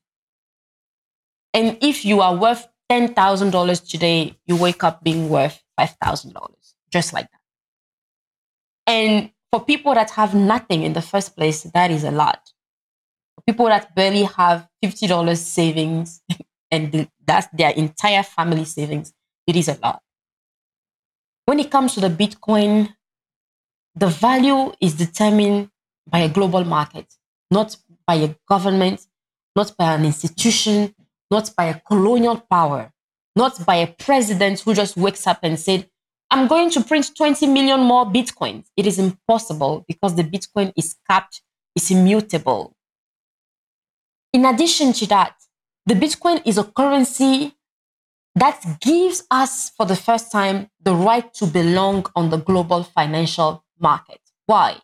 And if you are worth $10,000 today, you wake up being worth $5,000, just like that. And for people that have nothing in the first place, that is a lot. people that barely have $50 savings and that's their entire family savings. It is a lot. When it comes to the Bitcoin, the value is determined by a global market, not by a government, not by an institution, not by a colonial power, not by a president who just wakes up and said, I'm going to print 20 million more Bitcoins. It is impossible because the Bitcoin is capped, it's immutable. In addition to that, the Bitcoin is a currency that gives us, for the first time, the right to belong on the global financial market. Why?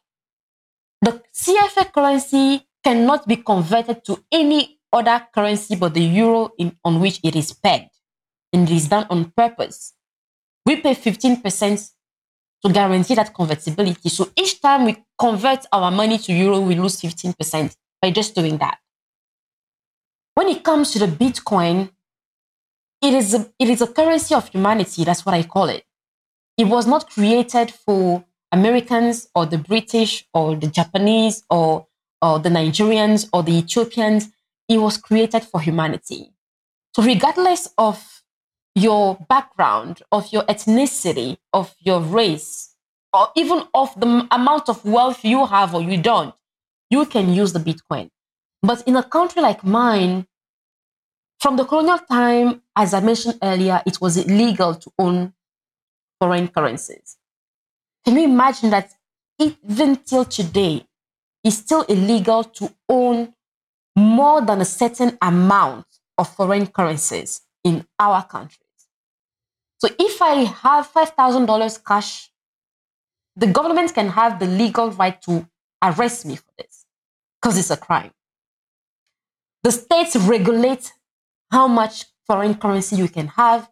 The CFA currency cannot be converted to any other currency but the euro on which it is pegged. And it is done on purpose. We pay 15% to guarantee that convertibility. So each time we convert our money to euro, we lose 15% by just doing that. When it comes to the Bitcoin, it is a currency of humanity. That's what I call it. It was not created for Americans or the British or the Japanese or the Nigerians or the Ethiopians. It was created for humanity. So regardless of your background, of your ethnicity, of your race, or even of the amount of wealth you have or you don't, you can use the Bitcoin. But in a country like mine, from the colonial time, as I mentioned earlier, it was illegal to own foreign currencies. Can you imagine that even till today, it's still illegal to own more than a certain amount of foreign currencies in our countries? So if I have $5,000 cash, the government can have the legal right to arrest me for this because it's a crime. The states regulate how much foreign currency you can have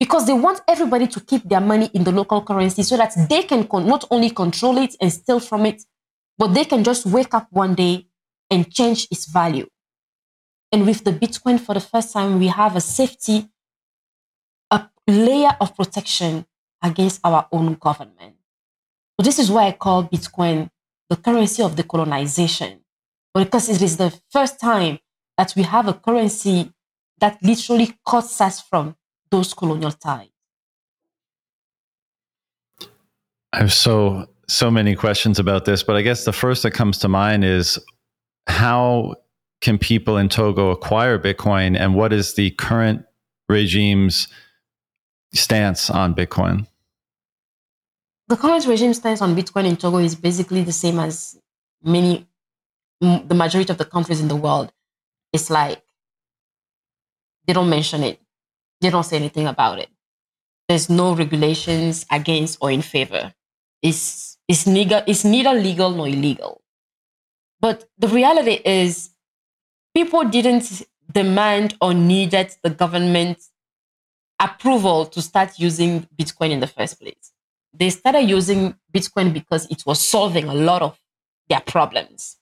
because they want everybody to keep their money in the local currency so that they can not only control it and steal from it, but they can just wake up one day and change its value. And with the Bitcoin, for the first time, we have a safety, a layer of protection against our own government. So this is why I call Bitcoin the currency of decolonization, because it is the first time that we have a currency that literally cuts us from those colonial ties. I have so many questions about this, but I guess the first that comes to mind is how can people in Togo acquire Bitcoin, and what is the current regime's stance on Bitcoin? The current regime's stance on Bitcoin in Togo is basically the same as the majority of the countries in the world. It's like, they don't mention it. They don't say anything about it. There's no regulations against or in favor. It's neither legal nor illegal. But the reality is, people didn't demand or needed the government approval to start using Bitcoin in the first place. They started using Bitcoin because it was solving a lot of their problems.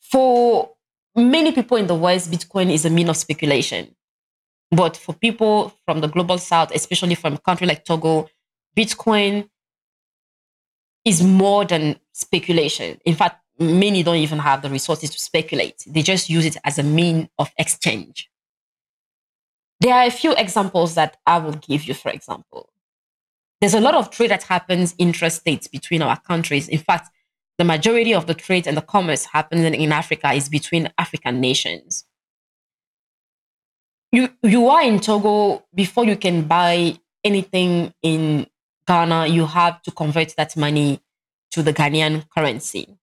For many people in the West, Bitcoin is a means of speculation. But for people from the global South, especially from a country like Togo, Bitcoin is more than speculation. In fact, many don't even have the resources to speculate. They just use it as a means of exchange. There are a few examples that I will give you, for example. There's a lot of trade that happens intra-states between our countries. In fact, the majority of the trade and the commerce happening in Africa is between African nations. You are in Togo, before you can buy anything in Ghana, you have to convert that money to the Ghanaian currency.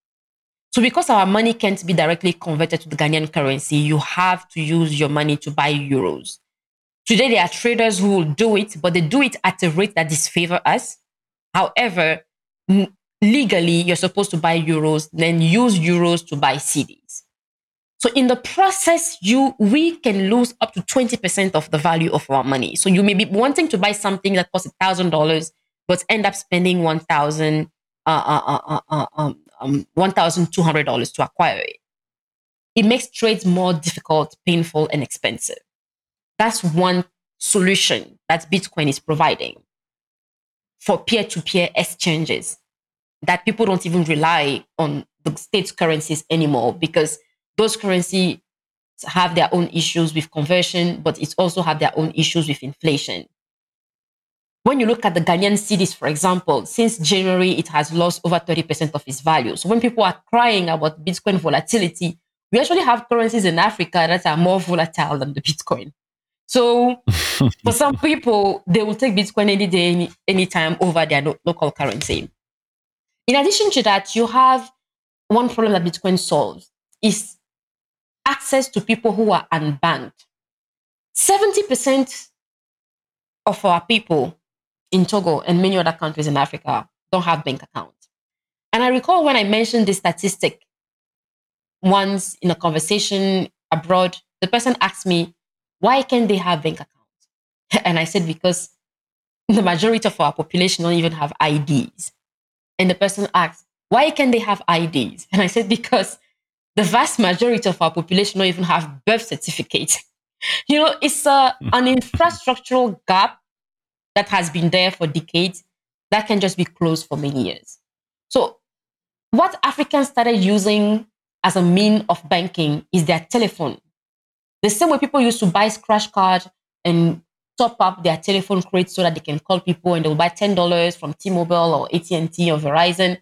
So because our money can't be directly converted to the Ghanaian currency, you have to use your money to buy euros. Today, there are traders who will do it, but they do it at a rate that disfavors us. However, legally, you're supposed to buy euros, then use euros to buy cedis. So in the process, we can lose up to 20% of the value of our money. So you may be wanting to buy something that costs $1,000, but end up spending $1,200 to acquire it. It makes trades more difficult, painful, and expensive. That's one solution that Bitcoin is providing for peer-to-peer exchanges that people don't even rely on the state's currencies anymore, because those currencies have their own issues with conversion, but it also have their own issues with inflation. When you look at the Ghanaian cedis, for example, since January, it has lost over 30% of its value. So when people are crying about Bitcoin volatility, we actually have currencies in Africa that are more volatile than the Bitcoin. So for some people, they will take Bitcoin any day, any time over their local currency. In addition to that, you have one problem that Bitcoin solves is access to people who are unbanked. 70% of our people in Togo and many other countries in Africa don't have bank accounts. And I recall when I mentioned this statistic once in a conversation abroad, the person asked me, why can't they have bank accounts? And I said, because the majority of our population don't even have IDs. And the person asked, why can't they have IDs? And I said, because the vast majority of our population don't even have birth certificates. You know, it's an infrastructural gap that has been there for decades that can just be closed for many years. So what Africans started using as a mean of banking is their telephone. The same way people used to buy scratch cards and top up their telephone credits so that they can call people, and they'll buy $10 from T-Mobile or AT&T or Verizon.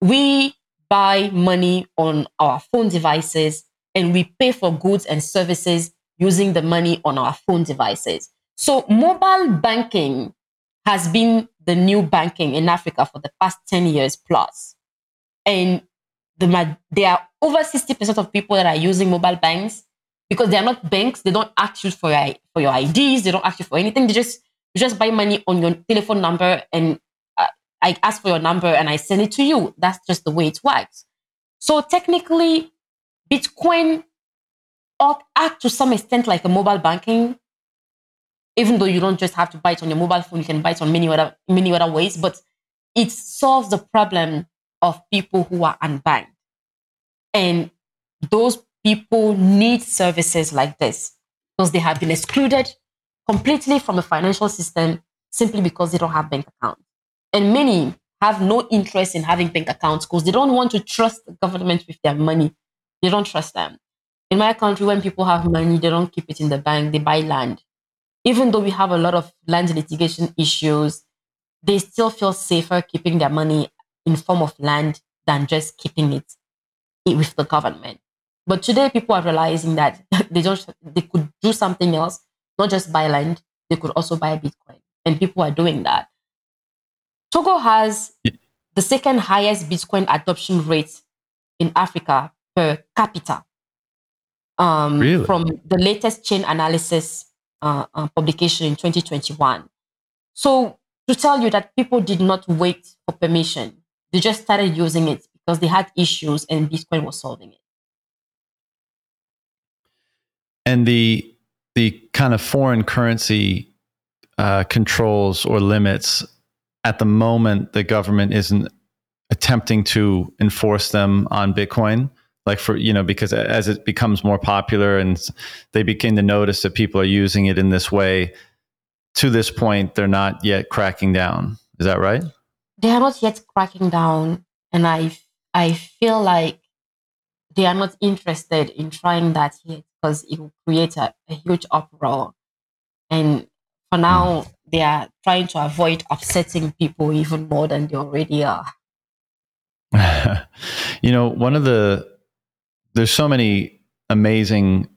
We buy money on our phone devices and we pay for goods and services using the money on our phone devices. So mobile banking has been the new banking in Africa for the past 10 years plus. And there are over 60% of people that are using mobile banks because they are not banks. They don't ask you for your IDs. They don't ask you for anything. They just buy money on your telephone number, and I ask for your number and I send it to you. That's just the way it works. So technically, Bitcoin acts to some extent like a mobile banking, even though you don't just have to buy it on your mobile phone. You can buy it on many other ways, but it solves the problem of people who are unbanked. And those people need services like this because they have been excluded completely from the financial system simply because they don't have bank accounts. And many have no interest in having bank accounts because they don't want to trust the government with their money. They don't trust them. In my country, when people have money, they don't keep it in the bank. They buy land. Even though we have a lot of land litigation issues, they still feel safer keeping their money in form of land than just keeping it with the government. But today, people are realizing that they could do something else, not just buy land. They could also buy Bitcoin. And people are doing that. Togo has the second highest Bitcoin adoption rate in Africa per capita. Really? From the latest chain analysis publication in 2021. So to tell you that people did not wait for permission. They just started using it because they had issues and Bitcoin was solving it. And the kind of foreign currency controls or limits, at the moment, the government isn't attempting to enforce them on Bitcoin, like for, you know, because as it becomes more popular and they begin to notice that people are using it in this way, to this point, they're not yet cracking down. Is that right? They are not yet cracking down. And I feel like they are not interested in trying that yet because it will create a huge uproar. And for now, they are trying to avoid upsetting people even more than they already are. You know, there's so many amazing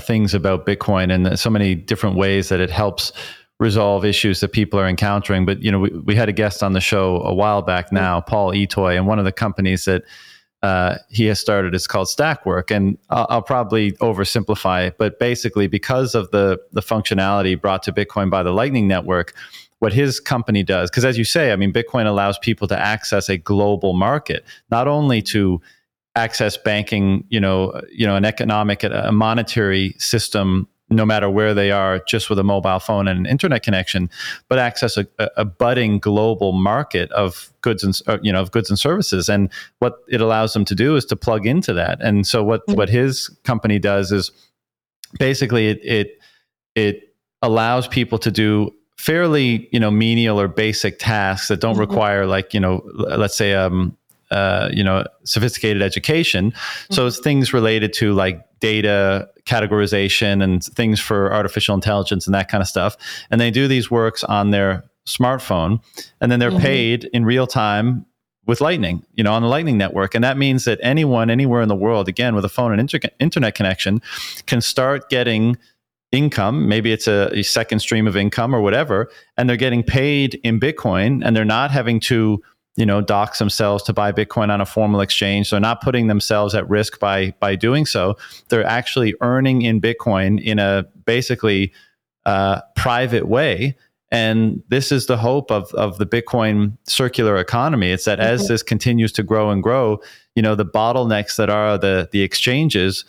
things about Bitcoin and so many different ways that it helps resolve issues that people are encountering. But, you know, we had a guest on the show a while back now, Paul Itoy, and one of the companies that he has started is called Stackwork. And I'll probably oversimplify it, but basically because of the functionality brought to Bitcoin by the Lightning Network, what his company does, because as you say, I mean, Bitcoin allows people to access a global market, not only to access banking, you know, an economic, a monetary system, no matter where they are, just with a mobile phone and an internet connection, but access a budding global market of goods and services. And what it allows them to do is to plug into that. And so what his company does is basically it allows people to do fairly, you know, menial or basic tasks that don't require, like, you know, let's say sophisticated education. Mm-hmm. So it's things related to like data categorization and things for artificial intelligence and that kind of stuff. And they do these works on their smartphone, and then they're mm-hmm. paid in real time with Lightning, on the Lightning Network. And that means that anyone, anywhere in the world, again, with a phone and internet connection, can start getting income. Maybe it's a second stream of income or whatever, and they're getting paid in Bitcoin, and they're not having to, dox themselves to buy Bitcoin on a formal exchange. They're not putting themselves at risk by doing so. They're actually earning in Bitcoin in a basically private way. And this is the hope of the Bitcoin circular economy. It's that as this continues to grow, the bottlenecks that are the exchanges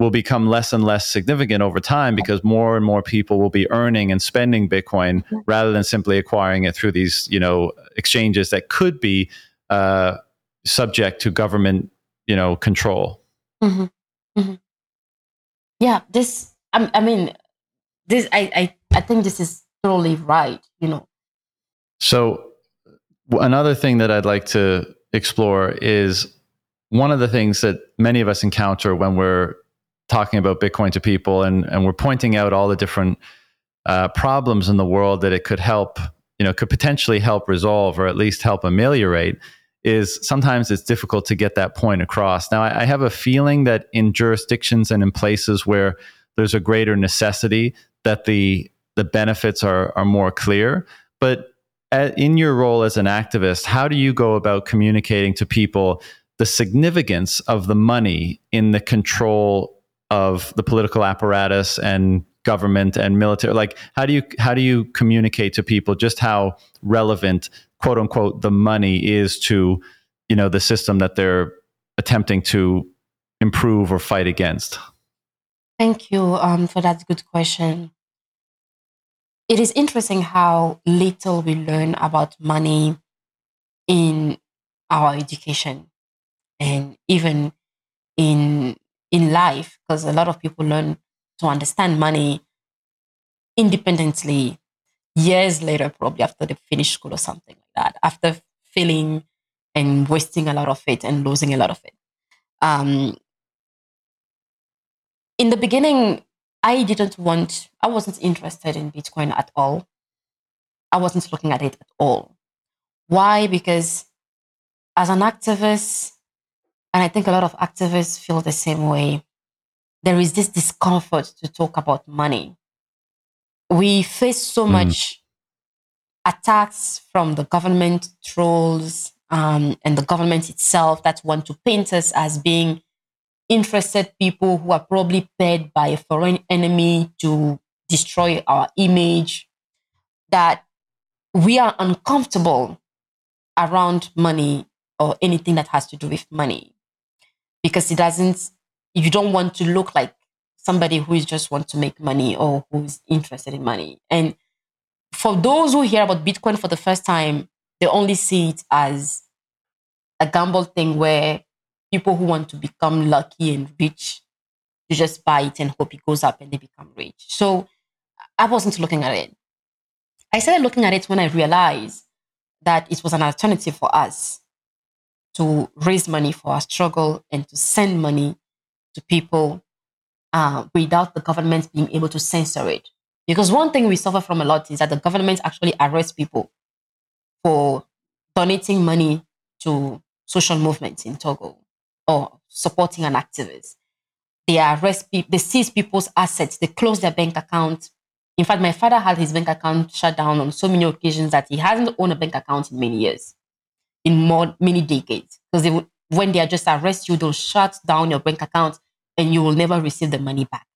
will become less and less significant over time, because more and more people will be earning and spending Bitcoin rather than simply acquiring it through these, exchanges that could be subject to government, control. Mm-hmm. Mm-hmm. Yeah, I think this is totally right, So another thing that I'd like to explore is one of the things that many of us encounter when we're talking about Bitcoin to people, and we're pointing out all the different problems in the world that it could help, could potentially help resolve or at least help ameliorate, is sometimes it's difficult to get that point across. Now, I have a feeling that in jurisdictions and in places where there's a greater necessity, that the benefits are more clear. But in your role as an activist, how do you go about communicating to people the significance of the money in the control of the political apparatus and government and military? Like, how do you communicate to people just how relevant, quote unquote, the money is to, the system that they're attempting to improve or fight against? Thank you for that good question. It is interesting how little we learn about money in our education and even in life, because a lot of people learn to understand money independently years later, probably after they finish school or something like that, after failing and wasting a lot of it and losing a lot of it. In the beginning, I wasn't interested in Bitcoin at all. I wasn't looking at it at all. Why? Because as an activist, and I think a lot of activists feel the same way, there is this discomfort to talk about money. We face so much attacks from the government, trolls, and the government itself that want to paint us as being interested people who are probably paid by a foreign enemy to destroy our image, that we are uncomfortable around money or anything that has to do with money, because you don't want to look like somebody who is just want to make money or who's interested in money. And for those who hear about Bitcoin for the first time, they only see it as a gamble thing where people who want to become lucky and rich, you just buy it and hope it goes up and they become rich. So I wasn't looking at it. I started looking at it when I realized that it was an alternative for us to raise money for our struggle and to send money to people without the government being able to censor it. Because one thing we suffer from a lot is that the government actually arrests people for donating money to social movements in Togo, or supporting an activist. They arrest people, they seize people's assets, they close their bank account. In fact, my father had his bank account shut down on so many occasions that he hasn't owned a bank account in many years, many decades. Because when they just arrest you, they'll shut down your bank account and you will never receive the money back.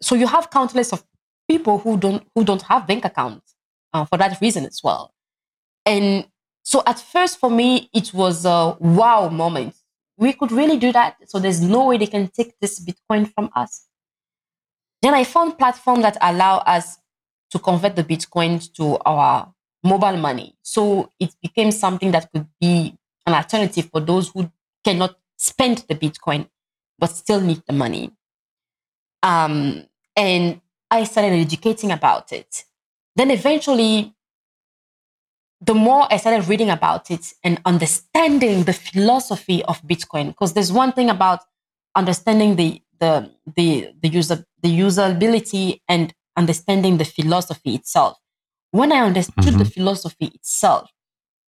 So you have countless of people who don't have bank accounts for that reason as well. And so at first, for me, it was a wow moment. We could really do that. So there's no way they can take this Bitcoin from us. Then I found platforms that allow us to convert the Bitcoin to our mobile money. So it became something that could be an alternative for those who cannot spend the Bitcoin, but still need the money. And I started educating about it. Then eventually, the more I started reading about it and understanding the philosophy of Bitcoin, because there's one thing about understanding the usability and understanding the philosophy itself. When I understood the philosophy itself,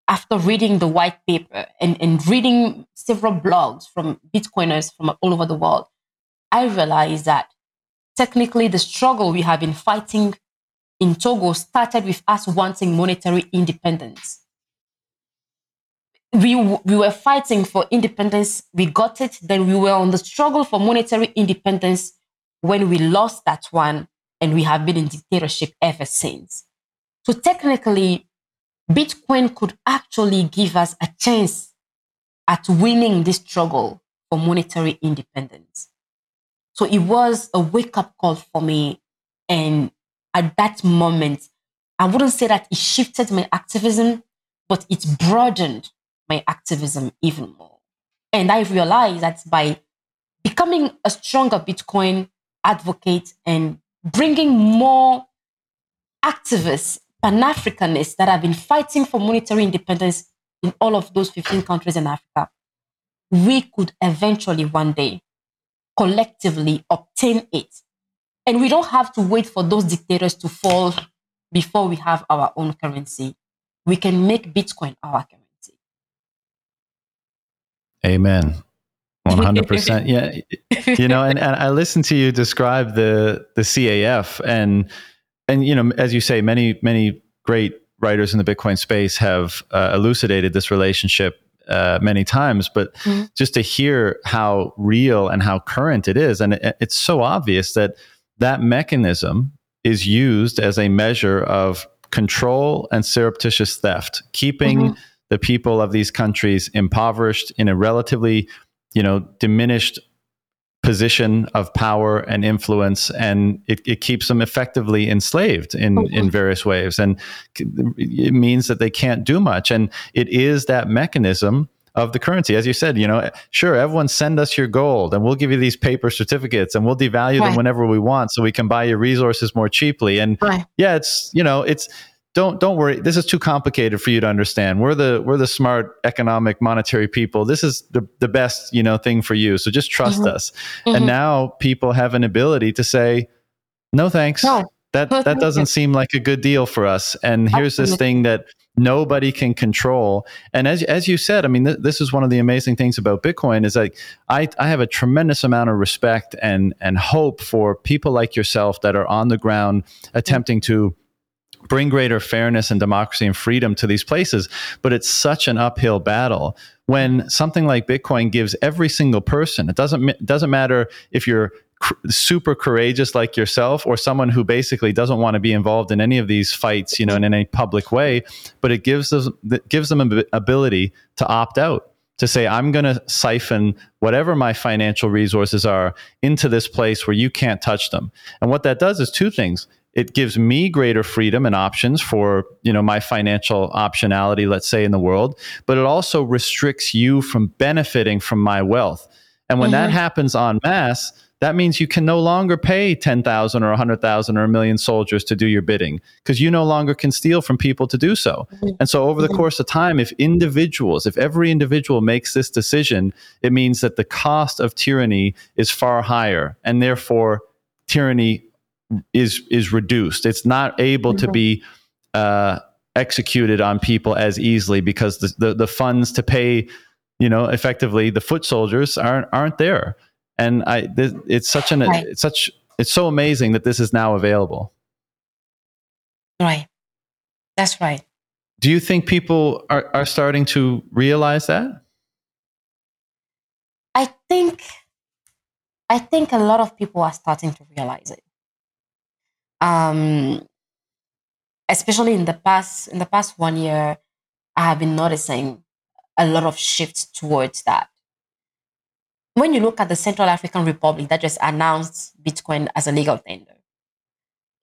after reading the white paper and reading several blogs from Bitcoiners from all over the world, I realized that technically the struggle we have been fighting in Togo started with us wanting monetary independence. We were fighting for independence, we got it, then we were on the struggle for monetary independence when we lost that one, and we have been in dictatorship ever since. So technically, Bitcoin could actually give us a chance at winning this struggle for monetary independence. So it was a wake-up call for me. And at that moment, I wouldn't say that it shifted my activism, but it broadened my activism even more. And I realized that by becoming a stronger Bitcoin advocate and bringing more activists, Pan-Africanists that have been fighting for monetary independence in all of those 15 countries in Africa, we could eventually one day collectively obtain it. And we don't have to wait for those dictators to fall before we have our own currency. We can make Bitcoin our currency. Amen. 100%. Yeah. You know, and I listened to you describe the CAF and, you know, as you say, many great writers in the Bitcoin space have elucidated this relationship many times, but just to hear how real and how current it is. And it's so obvious that mechanism is used as a measure of control and surreptitious theft, keeping the people of these countries impoverished in a relatively, you know, diminished position of power and influence, and it keeps them effectively enslaved in various ways, and it means that they can't do much. And it is that mechanism of the currency, as you said. You know, sure, everyone send us your gold, and we'll give you these paper certificates, and we'll devalue them whenever we want, so we can buy your resources more cheaply. And yeah, it's, you know, it's don't worry, this is too complicated for you to understand. We're the smart economic monetary people. This is the best, you know, thing for you. So just trust us. And now people have an ability to say, no, thanks. No. That doesn't seem like a good deal for us. And here's this thing that nobody can control. And as you said, I mean, this is one of the amazing things about Bitcoin is like, I have a tremendous amount of respect and hope for people like yourself that are on the ground attempting to bring greater fairness and democracy and freedom to these places. But it's such an uphill battle when something like Bitcoin gives every single person, it doesn't matter if you're super courageous like yourself or someone who basically doesn't want to be involved in any of these fights, you know, in any public way, but it gives them an ability to opt out, to say, I'm going to siphon whatever my financial resources are into this place where you can't touch them. And what that does is two things. It gives me greater freedom and options for, you know, my financial optionality, let's say, in the world, but it also restricts you from benefiting from my wealth. And when that happens en masse, that means you can no longer pay 10,000 or 100,000 or 1 million soldiers to do your bidding, because you no longer can steal from people to do so. And so over the course of time, if every individual makes this decision, it means that the cost of tyranny is far higher, and therefore tyranny is reduced. It's not able to be executed on people as easily, because the funds to pay, you know, effectively the foot soldiers aren't there. And it's so amazing that this is now available. Right. That's right. Do you think people are starting to realize that? I think a lot of people are starting to realize it. Especially in the past 1 year, I have been noticing a lot of shifts towards that. When you look at the Central African Republic that just announced Bitcoin as a legal tender,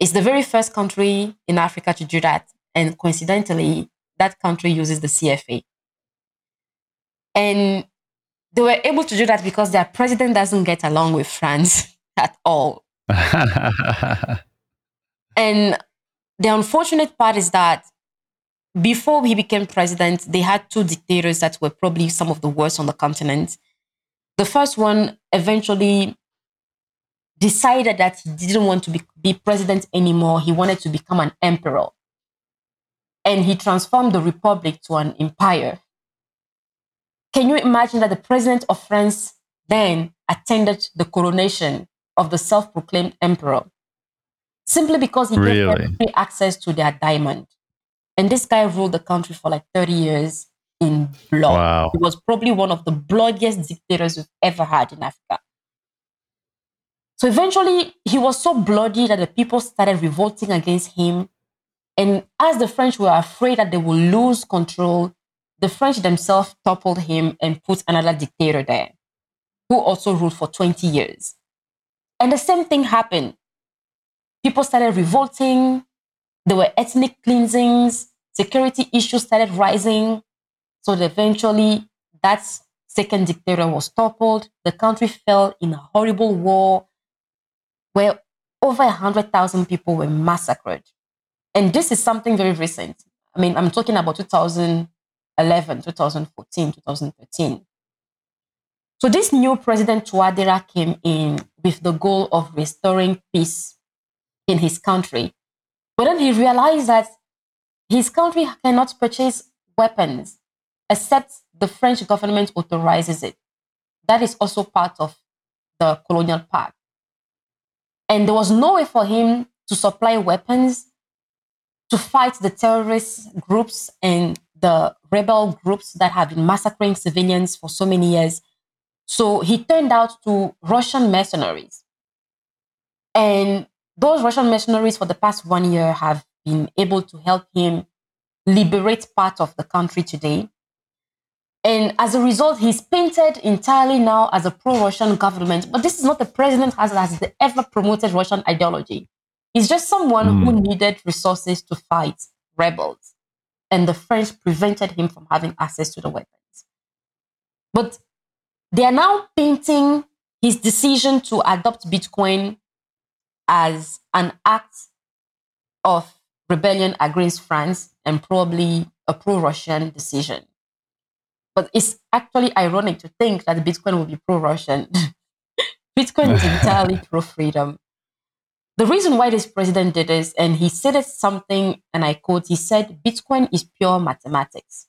it's the very first country in Africa to do that. And coincidentally, that country uses the CFA. And they were able to do that because their president doesn't get along with France at all. And the unfortunate part is that Before he became president, they had two dictators that were probably some of the worst on the continent. The first one eventually decided that he didn't want to be president anymore. He wanted to become an emperor. And he transformed the republic to an empire. Can you imagine that the president of France then attended the coronation of the self-proclaimed emperor simply because he gave free access to their diamond? And this guy ruled the country for like 30 years in blood. Wow. He was probably one of the bloodiest dictators we've ever had in Africa. So eventually, he was so bloody that the people started revolting against him. And as the French were afraid that they would lose control, the French themselves toppled him and put another dictator there, who also ruled for 20 years. And the same thing happened. People started revolting. There were ethnic cleansings. Security issues started rising. So eventually, that second dictator was toppled. The country fell in a horrible war where over 100,000 people were massacred. And this is something very recent. I mean, I'm talking about 2011, 2014, 2013. So this new president, Tuadera, came in with the goal of restoring peace in his country. But then he realized that his country cannot purchase weapons except the French government authorizes it. That is also part of the colonial pact. And there was no way for him to supply weapons to fight the terrorist groups and the rebel groups that have been massacring civilians for so many years. So he turned out to Russian mercenaries. And those Russian mercenaries for the past 1 year have been able to help him liberate part of the country today. And as a result, he's painted entirely now as a pro-Russian government. But this is not the president has ever promoted Russian ideology. He's just someone who needed resources to fight rebels. And the French prevented him from having access to the weapons. But they are now painting his decision to adopt Bitcoin as an act of rebellion against France and probably a pro-Russian decision. But it's actually ironic to think that Bitcoin will be pro-Russian. Bitcoin is entirely pro-freedom. The reason why this president did this, and he said something, and I quote, he said, Bitcoin is pure mathematics.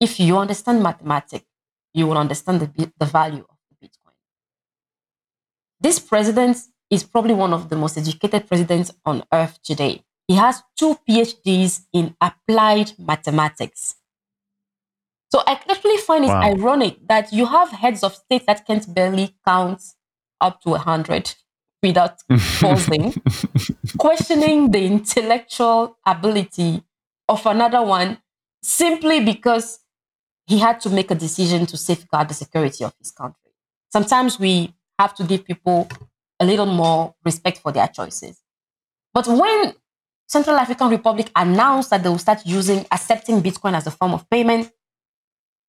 If you understand mathematics, you will understand the value of Bitcoin. This president is probably one of the most educated presidents on earth today. He has two PhDs in applied mathematics. So I actually find it ironic that you have heads of state that can't barely count up to 100 without pausing, questioning the intellectual ability of another one simply because he had to make a decision to safeguard the security of his country. Sometimes we have to give people a little more respect for their choices. But when Central African Republic announced that they will start accepting Bitcoin as a form of payment,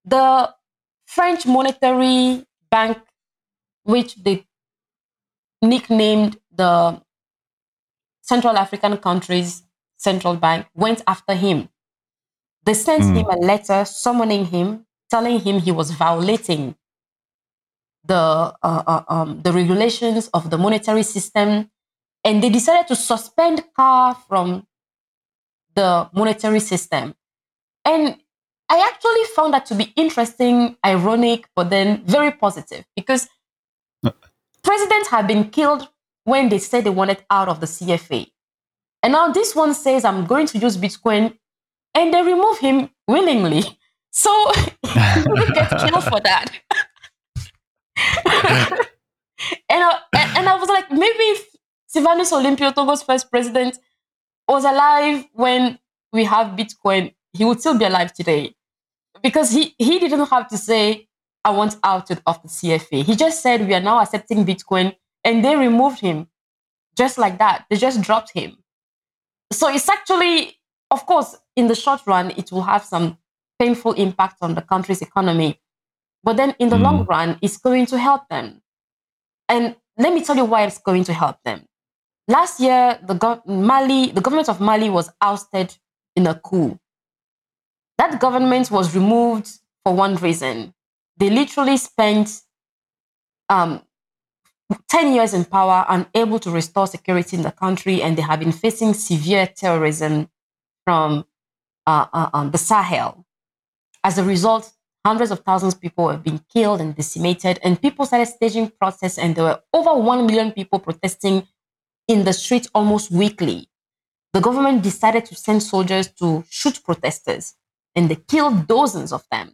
the French monetary bank, which they nicknamed the Central African country's central bank, went after him. They sent him a letter summoning him, telling him he was violating the regulations of the monetary system. And they decided to suspend CAR from the monetary system. And I actually found that to be interesting, ironic, but then very positive, because presidents have been killed when they said they wanted out of the CFA. And now this one says, I'm going to use Bitcoin, and they remove him willingly. So he will get killed for that. and I was like, maybe if Sylvanus Olympio, Togo's first president, was alive when we have Bitcoin, he would still be alive today. Because he didn't have to say, I want out of the CFA. He just said, we are now accepting Bitcoin. And they removed him just like that. They just dropped him. So it's actually, of course, in the short run, it will have some painful impact on the country's economy. But then in the long run, it's going to help them. And let me tell you why it's going to help them. Last year, the government of Mali was ousted in a coup. That government was removed for one reason. They literally spent 10 years in power, unable to restore security in the country, and they have been facing severe terrorism from the Sahel. As a result, hundreds of thousands of people have been killed and decimated, and people started staging protests, and there were over 1 million people protesting in the streets almost weekly. The government decided to send soldiers to shoot protesters, and they killed dozens of them.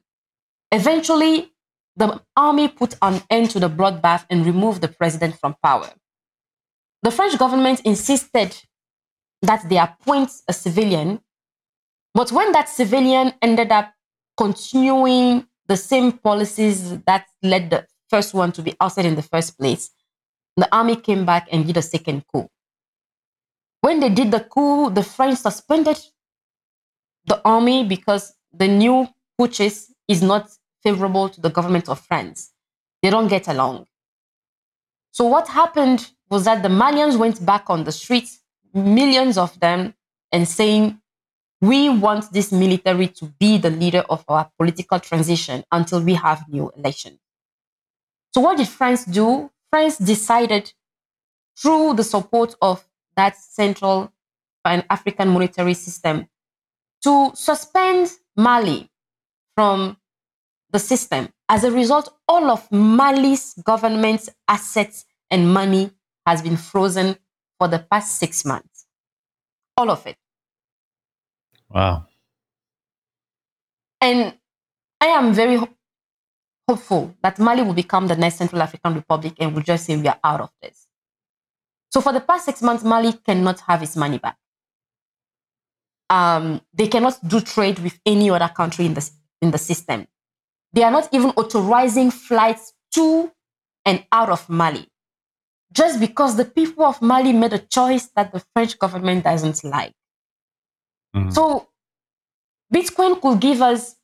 Eventually, the army put an end to the bloodbath and removed the president from power. The French government insisted that they appoint a civilian, but when that civilian ended up continuing the same policies that led the first one to be ousted in the first place, the army came back and did a second coup. When they did the coup, the French suspended the army because the new putschist is not favorable to the government of France. They don't get along. So what happened was that the Malians went back on the streets, millions of them, and saying, we want this military to be the leader of our political transition until we have new elections. So what did France do? France decided, through the support of that Central African monetary system, to suspend Mali from the system. As a result, all of Mali's government's assets and money has been frozen for the past 6 months. All of it. Wow. And I am very hopeful that Mali will become the next Central African Republic and will just say we are out of this. So for the past 6 months, Mali cannot have its money back. They cannot do trade with any other country in the system. They are not even authorizing flights to and out of Mali, just because the people of Mali made a choice that the French government doesn't like. Mm-hmm. So Bitcoin could give us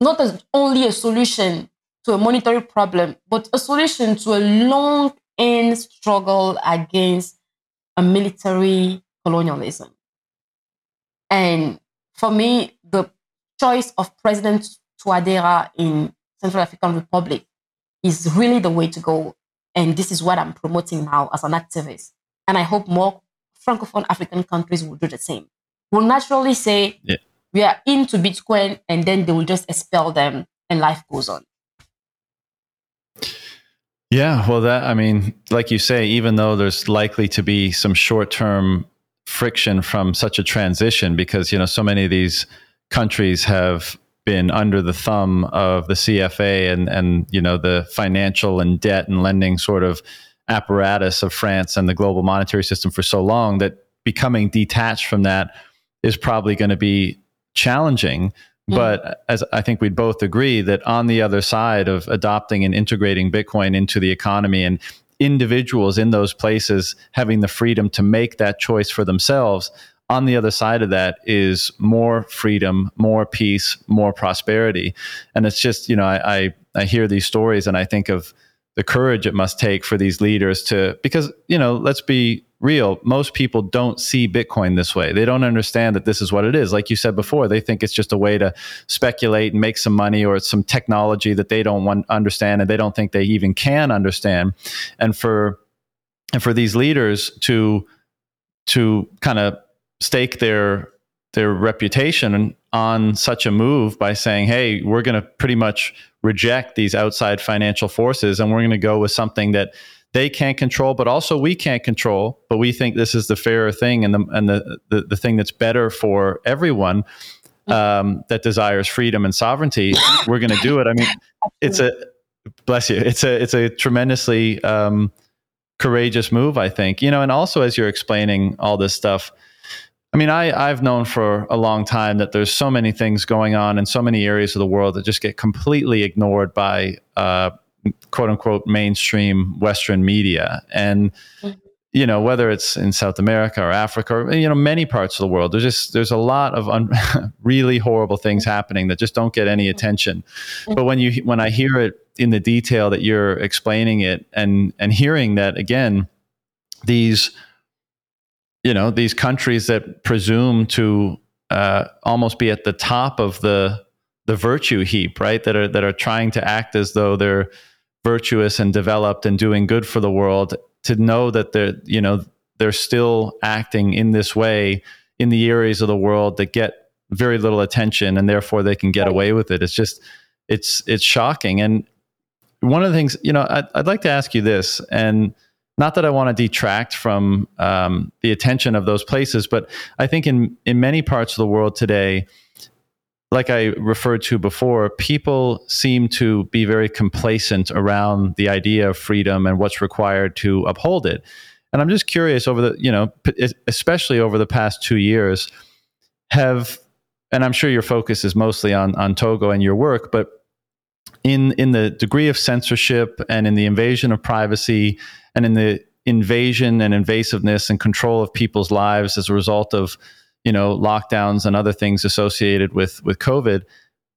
not only a solution to a monetary problem, but a solution to a long-end struggle against a military colonialism. And for me, the choice of President Tuadera in Central African Republic is really the way to go. And this is what I'm promoting now as an activist. And I hope more Francophone African countries will do the same. Will naturally say, yeah, we are into Bitcoin, and then they will just expel them and life goes on. Yeah, well, like you say, even though there's likely to be some short-term friction from such a transition, because, so many of these countries have been under the thumb of the CFA and the financial and debt and lending sort of apparatus of France and the global monetary system for so long that becoming detached from that is probably going to be challenging. Mm-hmm. But as I think we'd both agree, that on the other side of adopting and integrating Bitcoin into the economy and individuals in those places having the freedom to make that choice for themselves, on the other side of that is more freedom, more peace, more prosperity. And it's just, I hear these stories and I think of the courage it must take for these leaders to, because, let's be real, most people don't see Bitcoin this way. They don't understand that this is what it is. Like you said before, they think it's just a way to speculate and make some money, or it's some technology that they don't understand and they don't think they even can understand. And for these leaders to kind of stake their reputation on such a move by saying, hey, we're going to pretty much reject these outside financial forces and we're going to go with something that they can't control, but also we can't control, but we think this is the fairer thing and the thing that's better for everyone that desires freedom and sovereignty. We're going to do it. It's a tremendously courageous move, I think. And also, as you're explaining all this stuff, I've known for a long time that there's so many things going on in so many areas of the world that just get completely ignored by quote unquote mainstream Western media. And, whether it's in South America or Africa, or, many parts of the world, there's a lot of really horrible things happening that just don't get any attention. But when I hear it in the detail that you're explaining it and hearing that again, these countries that presume to almost be at the top of the the virtue heap, right? That are trying to act as though they're virtuous and developed and doing good for the world, to know that they're still acting in this way in the areas of the world that get very little attention, and therefore they can get away with it. It's just, it's shocking. And one of the things, I'd like to ask you this, and not that I want to detract from the attention of those places, but I think in many parts of the world today, like I referred to before, people seem to be very complacent around the idea of freedom and what's required to uphold it. And I'm just curious, over the, especially over the past 2 years, and I'm sure your focus is mostly on Togo and your work, but in the degree of censorship and in the invasion of privacy and in the invasion and invasiveness and control of people's lives as a result of, lockdowns and other things associated with COVID,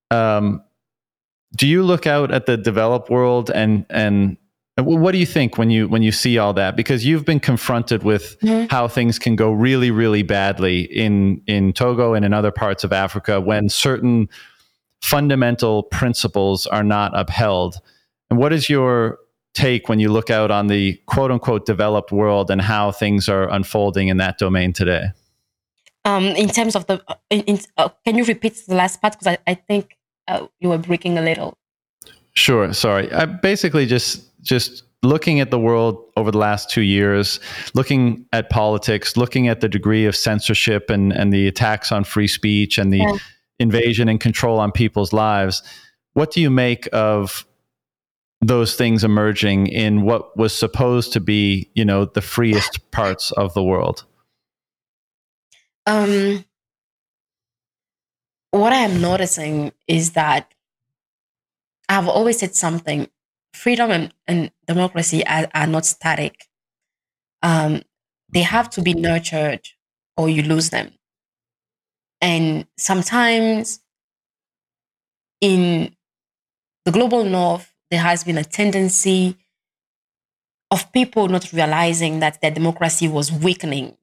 do you look out at the developed world and what do you think when you see all that? Because you've been confronted with how things can go really, really badly in Togo and in other parts of Africa when certain fundamental principles are not upheld. And what is your take when you look out on the quote unquote developed world and how things are unfolding in that domain today? In terms of can you repeat the last part? Because I think you were breaking a little. Sure. Sorry. I basically just looking at the world over the last 2 years, looking at politics, looking at the degree of censorship and the attacks on free speech and the invasion and control on people's lives. What do you make of those things emerging in what was supposed to be, the freest parts of the world? What I am noticing is that I've always said something. Freedom and democracy are not static. They have to be nurtured or you lose them. And sometimes in the global north, there has been a tendency of people not realizing that their democracy was weakening,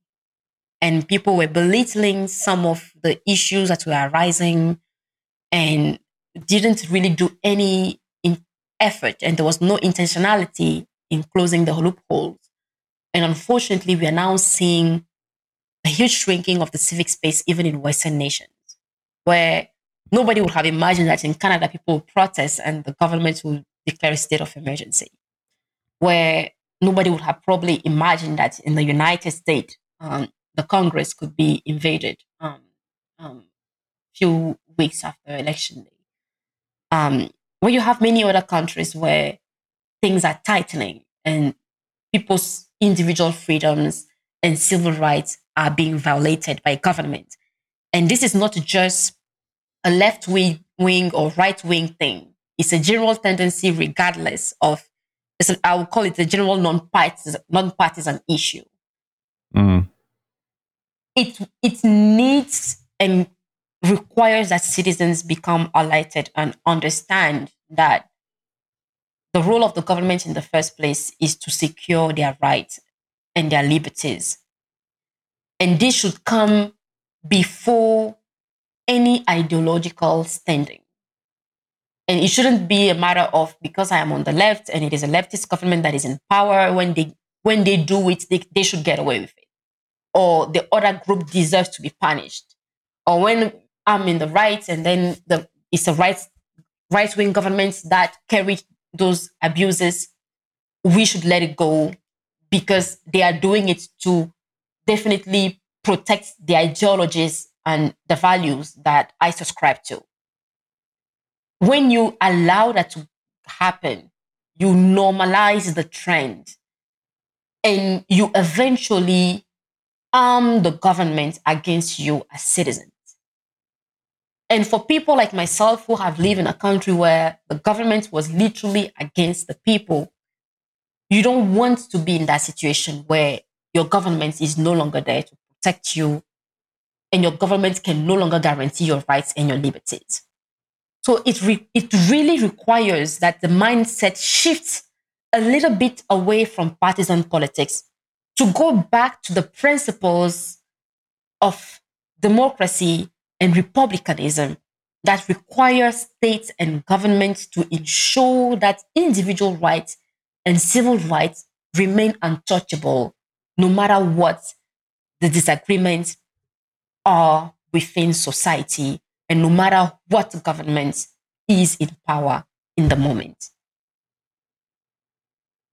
and people were belittling some of the issues that were arising and didn't really do any effort, and there was no intentionality in closing the loopholes. And unfortunately, we are now seeing a huge shrinking of the civic space, even in Western nations, where nobody would have imagined that in Canada, people would protest and the government would declare a state of emergency, where nobody would have probably imagined that in the United States, the Congress could be invaded few weeks after election day. Well, you have many other countries where things are tightening and people's individual freedoms and civil rights are being violated by government. And this is not just a left-wing or right-wing thing. It's a general tendency regardless of, I would call it the general non-partisan issue. Mm-hmm. It needs and requires that citizens become alerted and understand that the role of the government in the first place is to secure their rights and their liberties. And this should come before any ideological standing. And it shouldn't be a matter of, because I am on the left and it is a leftist government that is in power, when they do it, they should get away with it. Or the other group deserves to be punished. Or when I'm in the right, and then it's a right-wing government that carried those abuses, we should let it go because they are doing it to definitely protect the ideologies and the values that I subscribe to. When you allow that to happen, you normalize the trend and you eventually arm the government against you as citizens. And for people like myself who have lived in a country where the government was literally against the people, you don't want to be in that situation where your government is no longer there to protect you and your government can no longer guarantee your rights and your liberties. So it really requires that the mindset shifts a little bit away from partisan politics to go back to the principles of democracy and republicanism that requires states and governments to ensure that individual rights and civil rights remain untouchable, no matter what the disagreements are within society and no matter what government is in power in the moment.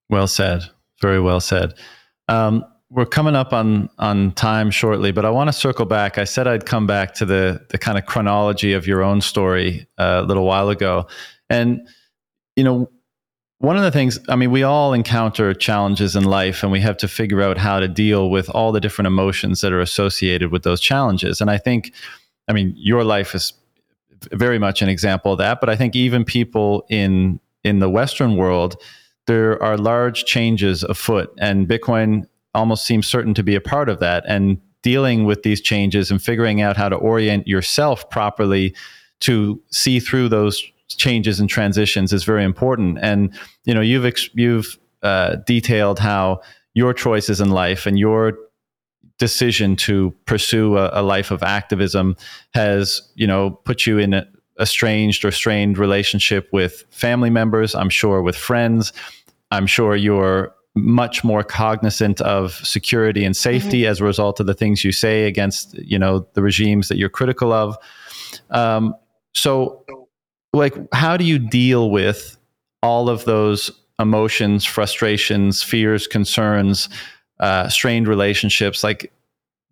Well said. Very well said. We're coming up on time shortly, but I want to circle back. I said I'd come back to the kind of chronology of your own story a little while ago. And, you know, one of the things, I mean, we all encounter challenges in life and we have to figure out how to deal with all the different emotions that are associated with those challenges. And I think, I mean, your life is very much an example of that, but I think even people in the Western world, there are large changes afoot, and Bitcoin almost seems certain to be a part of that. And dealing with these changes and figuring out how to orient yourself properly to see through those changes and transitions is very important. And, you know, you've detailed how your choices in life and your decision to pursue a life of activism has, you know, put you in a estranged or strained relationship with family members, I'm sure with friends. I'm sure you're much more cognizant of security and safety as a result of the things you say against, you know, the regimes that you're critical of. So like, how do you deal with all of those emotions, frustrations, fears, concerns, strained relationships? Like,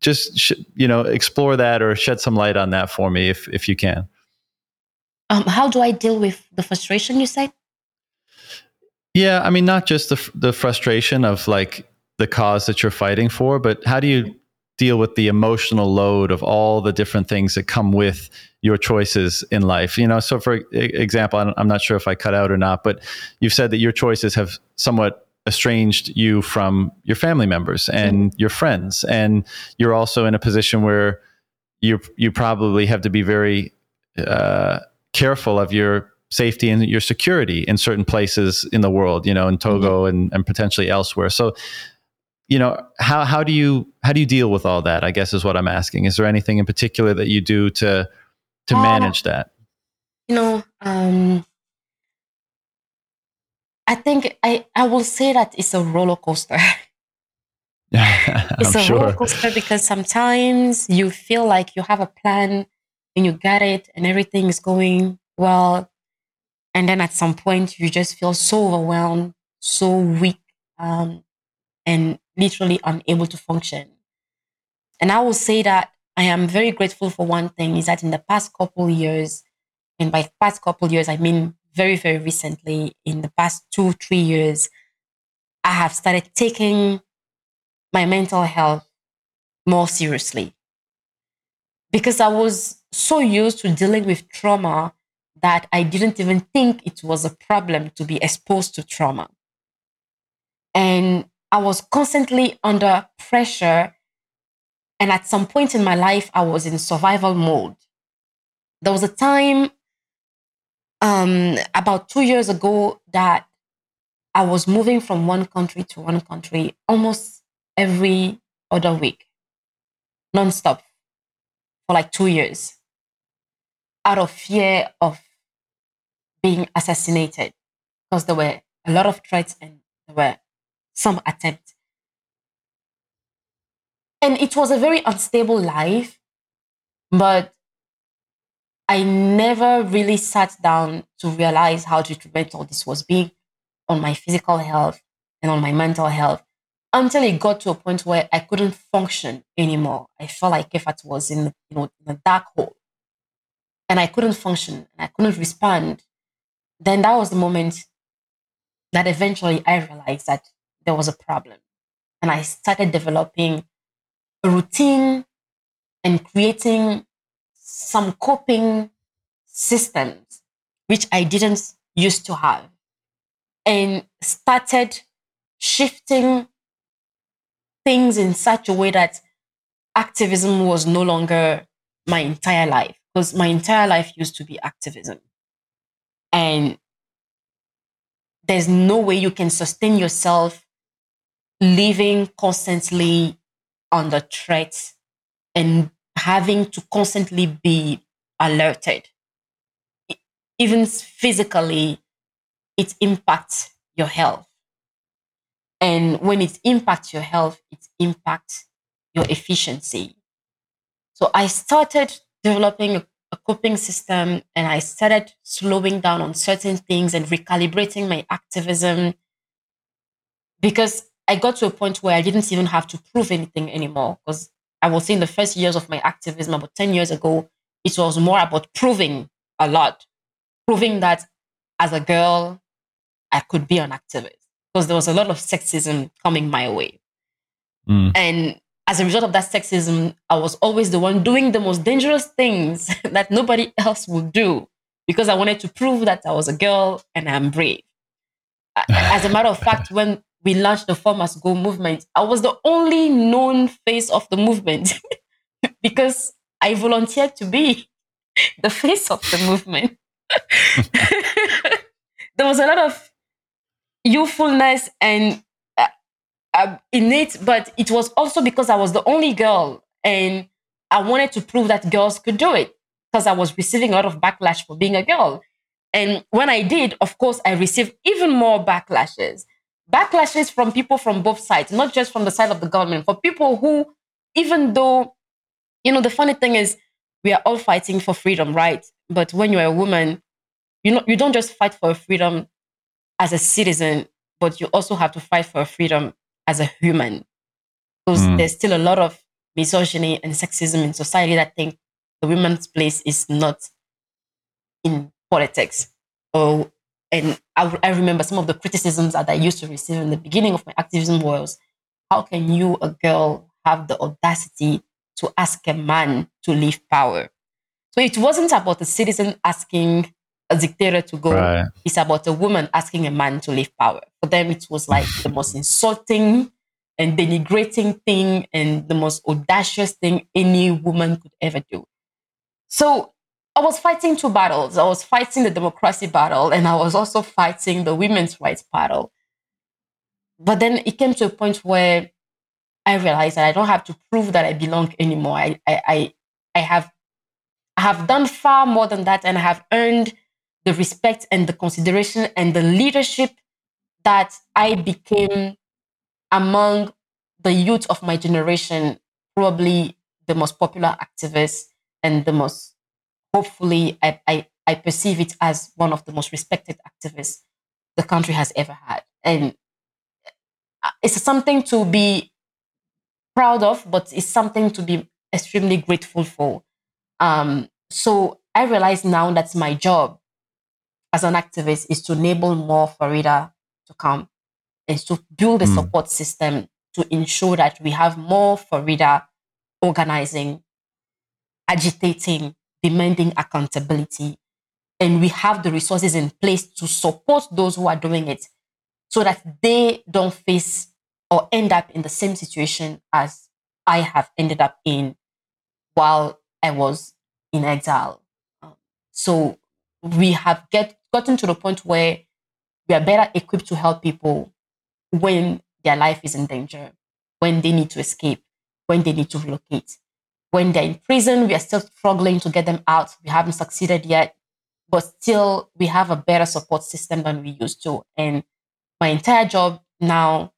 just, you know, explore that or shed some light on that for me if you can. How do I deal with the frustration, you said? Yeah, I mean, not just the frustration of like the cause that you're fighting for, but how do you deal with the emotional load of all the different things that come with your choices in life? You know, so for example, I'm not sure if I cut out or not, but you've said that your choices have somewhat estranged you from your family members and your friends. And you're also in a position where you probably have to be very careful of your safety and your security in certain places in the world, you know, in Togo and potentially elsewhere. So, you know, how do you deal with all that, I guess, is what I'm asking. Is there anything in particular that you do to manage that? You know, I think I will say that it's a roller coaster. It's roller coaster because sometimes you feel like you have a plan and you get it and everything is going well. And then at some point, you just feel so overwhelmed, so weak, and literally unable to function. And I will say that I am very grateful for one thing is that in the past couple years, and by past couple years, I mean very, very recently, in the past 2-3 years, I have started taking my mental health more seriously. Because I was so used to dealing with trauma that I didn't even think it was a problem to be exposed to trauma. And I was constantly under pressure. And at some point in my life, I was in survival mode. There was a time about 2 years ago that I was moving from one country to one country almost every other week, nonstop. For like 2 years, out of fear of being assassinated, because there were a lot of threats and there were some attempts. And it was a very unstable life, but I never really sat down to realize how detrimental this was being on my physical health and on my mental health, until it got to a point where I couldn't function anymore. I felt like if I was in a dark hole and I couldn't function and I couldn't respond, then that was the moment that eventually I realized that there was a problem. And I started developing a routine and creating some coping systems, which I didn't used to have, and started shifting things in such a way that activism was no longer my entire life, because my entire life used to be activism. And there's no way you can sustain yourself living constantly under threat and having to constantly be alerted even physically, it impacts your health. And when it impacts your health, it impacts your efficiency. So I started developing a coping system, and I started slowing down on certain things and recalibrating my activism, because I got to a point where I didn't even have to prove anything anymore. Because I was in the first years of my activism, about 10 years ago, it was more about proving a lot. Proving that as a girl, I could be an activist. Because there was a lot of sexism coming my way. Mm. And as a result of that sexism, I was always the one doing the most dangerous things that nobody else would do. Because I wanted to prove that I was a girl and I'm brave. As a matter of fact, when we launched the Former School Movement, I was the only known face of the movement because I volunteered to be the face of the movement. There was a lot of youthfulness and in it, but it was also because I was the only girl and I wanted to prove that girls could do it, because I was receiving a lot of backlash for being a girl. And when I did, of course, I received even more backlashes. Backlashes from people from both sides, not just from the side of the government, for people who, even though, you know, the funny thing is we are all fighting for freedom, right? But when you're a woman, you know, you don't just fight for freedom as a citizen, but you also have to fight for freedom as a human. Because there's still a lot of misogyny and sexism in society that think the women's place is not in politics. And I remember some of the criticisms that I used to receive in the beginning of my activism was, how can you, a girl, have the audacity to ask a man to leave power? So it wasn't about a citizen asking a dictator to go. Right. It's about a woman asking a man to leave power. For them, it was like the most insulting and denigrating thing and the most audacious thing any woman could ever do. So I was fighting two battles. I was fighting the democracy battle, and I was also fighting the women's rights battle. But then it came to a point where I realized that I don't have to prove that I belong anymore. I have done far more than that, and I have earned the respect and the consideration and the leadership that I became among the youth of my generation, probably the most popular activist and the most, hopefully, I perceive it as one of the most respected activists the country has ever had. And it's something to be proud of, but it's something to be extremely grateful for. So I realize now that my job as an activist is to enable more Farida to come and to build a support system to ensure that we have more Farida organizing, agitating, demanding accountability, and we have the resources in place to support those who are doing it so that they don't face or end up in the same situation as I have ended up in while I was in exile. So we have gotten to the point where we are better equipped to help people when their life is in danger, when they need to escape, when they need to relocate. When they're in prison, we are still struggling to get them out. We haven't succeeded yet, but still we have a better support system than we used to. And my entire job now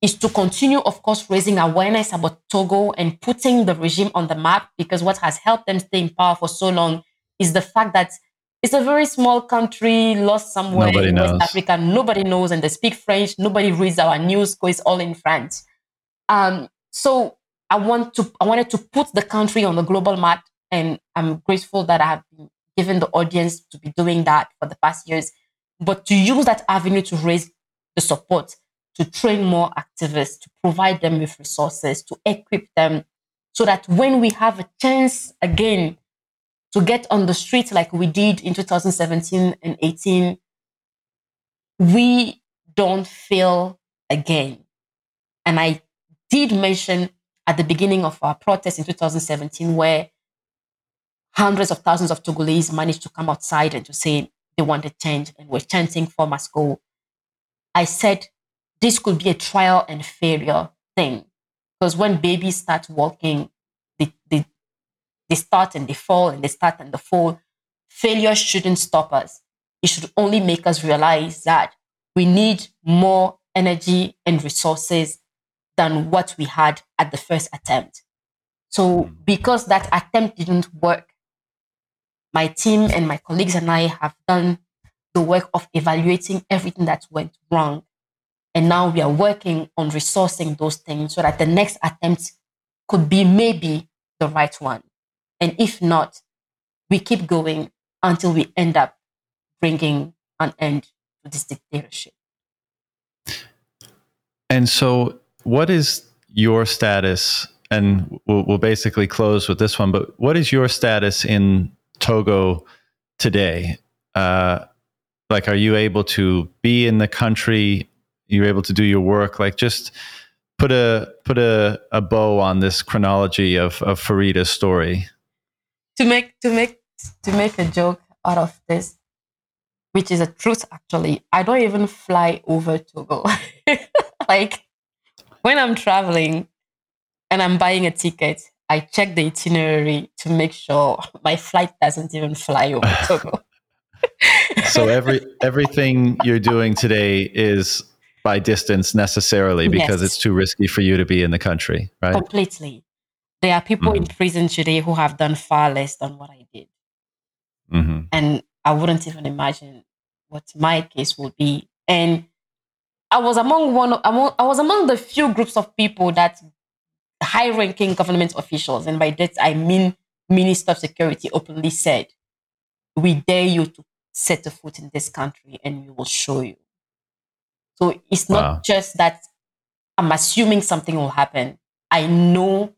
is to continue, of course, raising awareness about Togo and putting the regime on the map, because what has helped them stay in power for so long is the fact that it's a very small country lost somewhere in West Africa. Nobody knows, and they speak French. Nobody reads our news because it's all in French. So I wanted to put the country on the global map, and I'm grateful that I have been given the audience to be doing that for the past years, but to use that avenue to raise the support, to train more activists, to provide them with resources, to equip them, so that when we have a chance again to get on the street like we did in 2017 and 18, we don't fail again. And I did mention at the beginning of our protest in 2017, where hundreds of thousands of Togolese managed to come outside and to say they wanted change and were chanting Former School, I said this could be a trial and failure thing. Because when babies start walking, they start and they fall and they start and they fall. failure shouldn't stop us. It should only make us realize that we need more energy and resources than what we had at the first attempt. So because that attempt didn't work, my team and my colleagues and I have done the work of evaluating everything that went wrong. And now we are working on resourcing those things so that the next attempt could be maybe the right one. And if not, we keep going until we end up bringing an end to this dictatorship. And so what is your status? And we'll basically close with this one, but what is your status in Togo today? Like, are you able to be in the country? You're able to do your work? Like, just put a bow on this chronology of Farida's story. To make a joke out of this, which is a truth, actually, I don't even fly over Togo. Like, when I'm traveling and I'm buying a ticket, I check the itinerary to make sure my flight doesn't even fly over Togo. So everything you're doing today is by distance necessarily because Yes. It's too risky for you to be in the country, right? Completely. There are people in prison today who have done far less than what I did. Mm-hmm. And I wouldn't even imagine what my case will be. And I was among the few groups of people that high-ranking government officials, and by that I mean Minister of Security, openly said, "We dare you to set a foot in this country and we will show you." So it's not just that I'm assuming something will happen. I know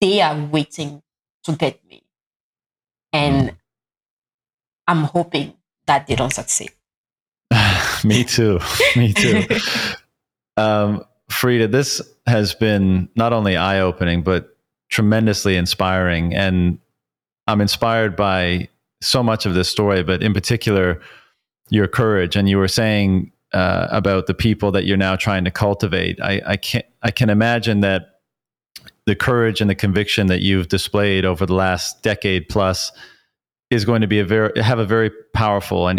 they are waiting to get me. And I'm hoping that they don't succeed. Me too. Farida, this has been not only eye-opening, but tremendously inspiring. And I'm inspired by so much of this story, but in particular, your courage. And you were saying about the people that you're now trying to cultivate. I can imagine that the courage and the conviction that you've displayed over the last decade plus is going to be having a very powerful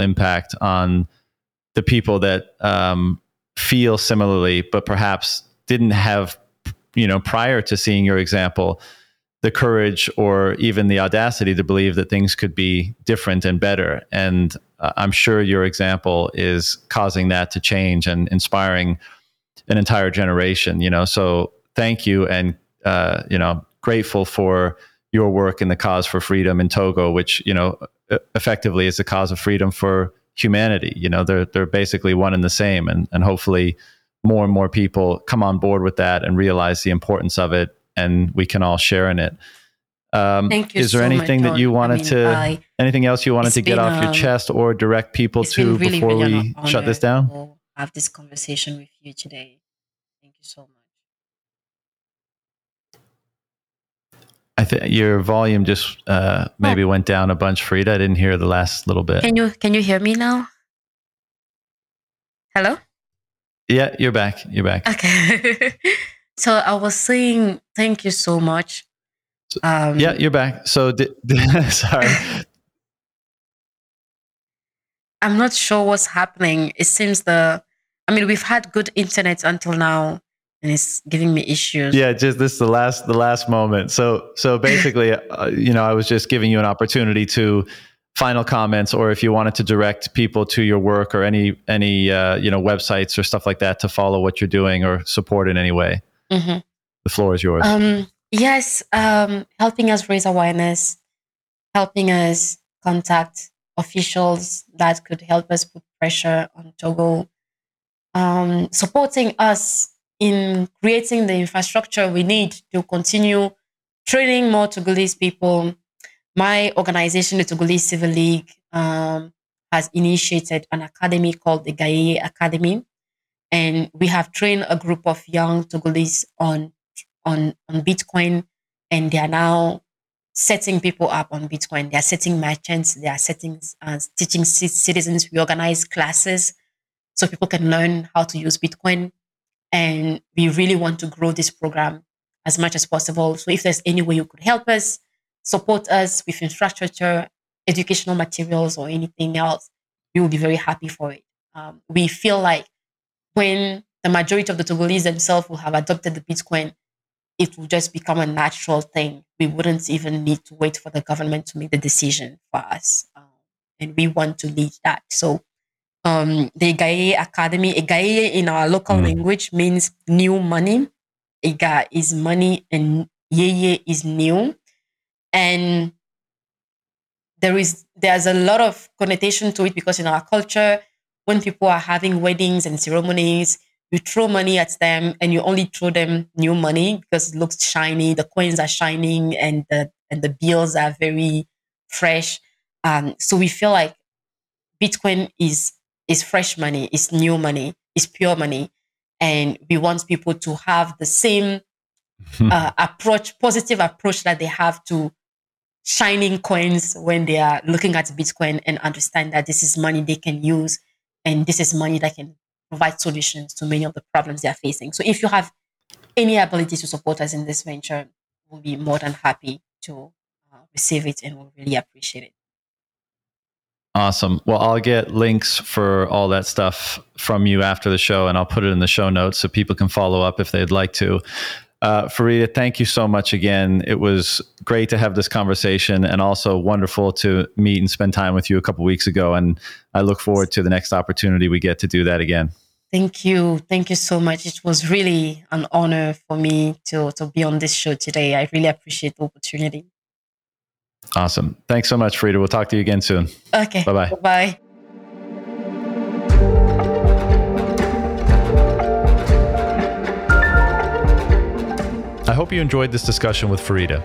impact on the people that feel similarly, but perhaps didn't have, prior to seeing your example, the courage or even the audacity to believe that things could be different and better. And I'm sure your example is causing that to change and inspiring an entire generation, so thank you. And, grateful for your work in the cause for freedom in Togo, which, effectively is the cause of freedom for humanity. They're basically one and the same, and hopefully more and more people come on board with that and realize the importance of it, and we can all share in it. Thank you. Is there anything that you wanted anything else you wanted to get off your chest or direct people to before we shut this down? We'll have this conversation with you today. Thank you so much. I think your volume just maybe went down a bunch, Farida. I didn't hear the last little bit. Can you hear me now? Hello? Yeah, you're back. Okay. So I was saying thank you so much. Yeah, you're back. So sorry. I'm not sure what's happening. It seems we've had good internet until now. And it's giving me issues. Yeah, just this is the last moment. So basically, I was just giving you an opportunity to final comments, or if you wanted to direct people to your work or any websites or stuff like that to follow what you're doing or support in any way. Mm-hmm. The floor is yours. Yes, helping us raise awareness, helping us contact officials that could help us put pressure on Togo, supporting us in creating the infrastructure we need to continue training more Togolese people. My organization, the Togolese Civil League, has initiated an academy called the Egaye Academy. And we have trained a group of young Togolese on Bitcoin. And they are now setting people up on Bitcoin. They are setting merchants. They are setting teaching citizens. We organize classes so people can learn how to use Bitcoin. And we really want to grow this program as much as possible. So if there's any way you could help us, support us with infrastructure, educational materials, or anything else, we will be very happy for it. We feel like when the majority of the Togolese themselves will have adopted the Bitcoin, it will just become a natural thing. We wouldn't even need to wait for the government to make the decision for us. And we want to lead that. So the Egaye Academy, Egaye in our local language means new money. Ega is money and Yeye is new. And there's a lot of connotation to it because in our culture, when people are having weddings and ceremonies, you throw money at them and you only throw them new money because it looks shiny. The coins are shining and the bills are very fresh. So we feel like Bitcoin is fresh money, is new money, is pure money. And we want people to have the same approach, positive approach that they have to shining coins when they are looking at Bitcoin and understand that this is money they can use and this is money that can provide solutions to many of the problems they are facing. So if you have any ability to support us in this venture, we'll be more than happy to receive it and we'll really appreciate it. Awesome. Well, I'll get links for all that stuff from you after the show, and I'll put it in the show notes so people can follow up if they'd like to. Farida, thank you so much again. It was great to have this conversation and also wonderful to meet and spend time with you a couple of weeks ago. And I look forward to the next opportunity we get to do that again. Thank you. Thank you so much. It was really an honor for me to be on this show today. I really appreciate the opportunity. Awesome. Thanks so much, Farida. We'll talk to you again soon. Okay. Bye-bye. Bye-bye. I hope you enjoyed this discussion with Farida.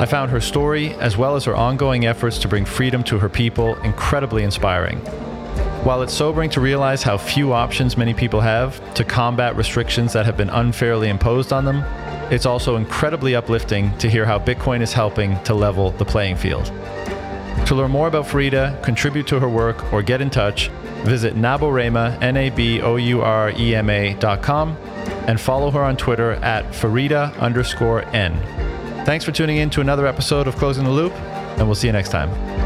I found her story, as well as her ongoing efforts to bring freedom to her people, incredibly inspiring. While it's sobering to realize how few options many people have to combat restrictions that have been unfairly imposed on them, it's also incredibly uplifting to hear how Bitcoin is helping to level the playing field. To learn more about Farida, contribute to her work, or get in touch, visit Naburema, Naburema.com, and follow her on Twitter at Farida_N. Thanks for tuning in to another episode of Closing the Loop, and we'll see you next time.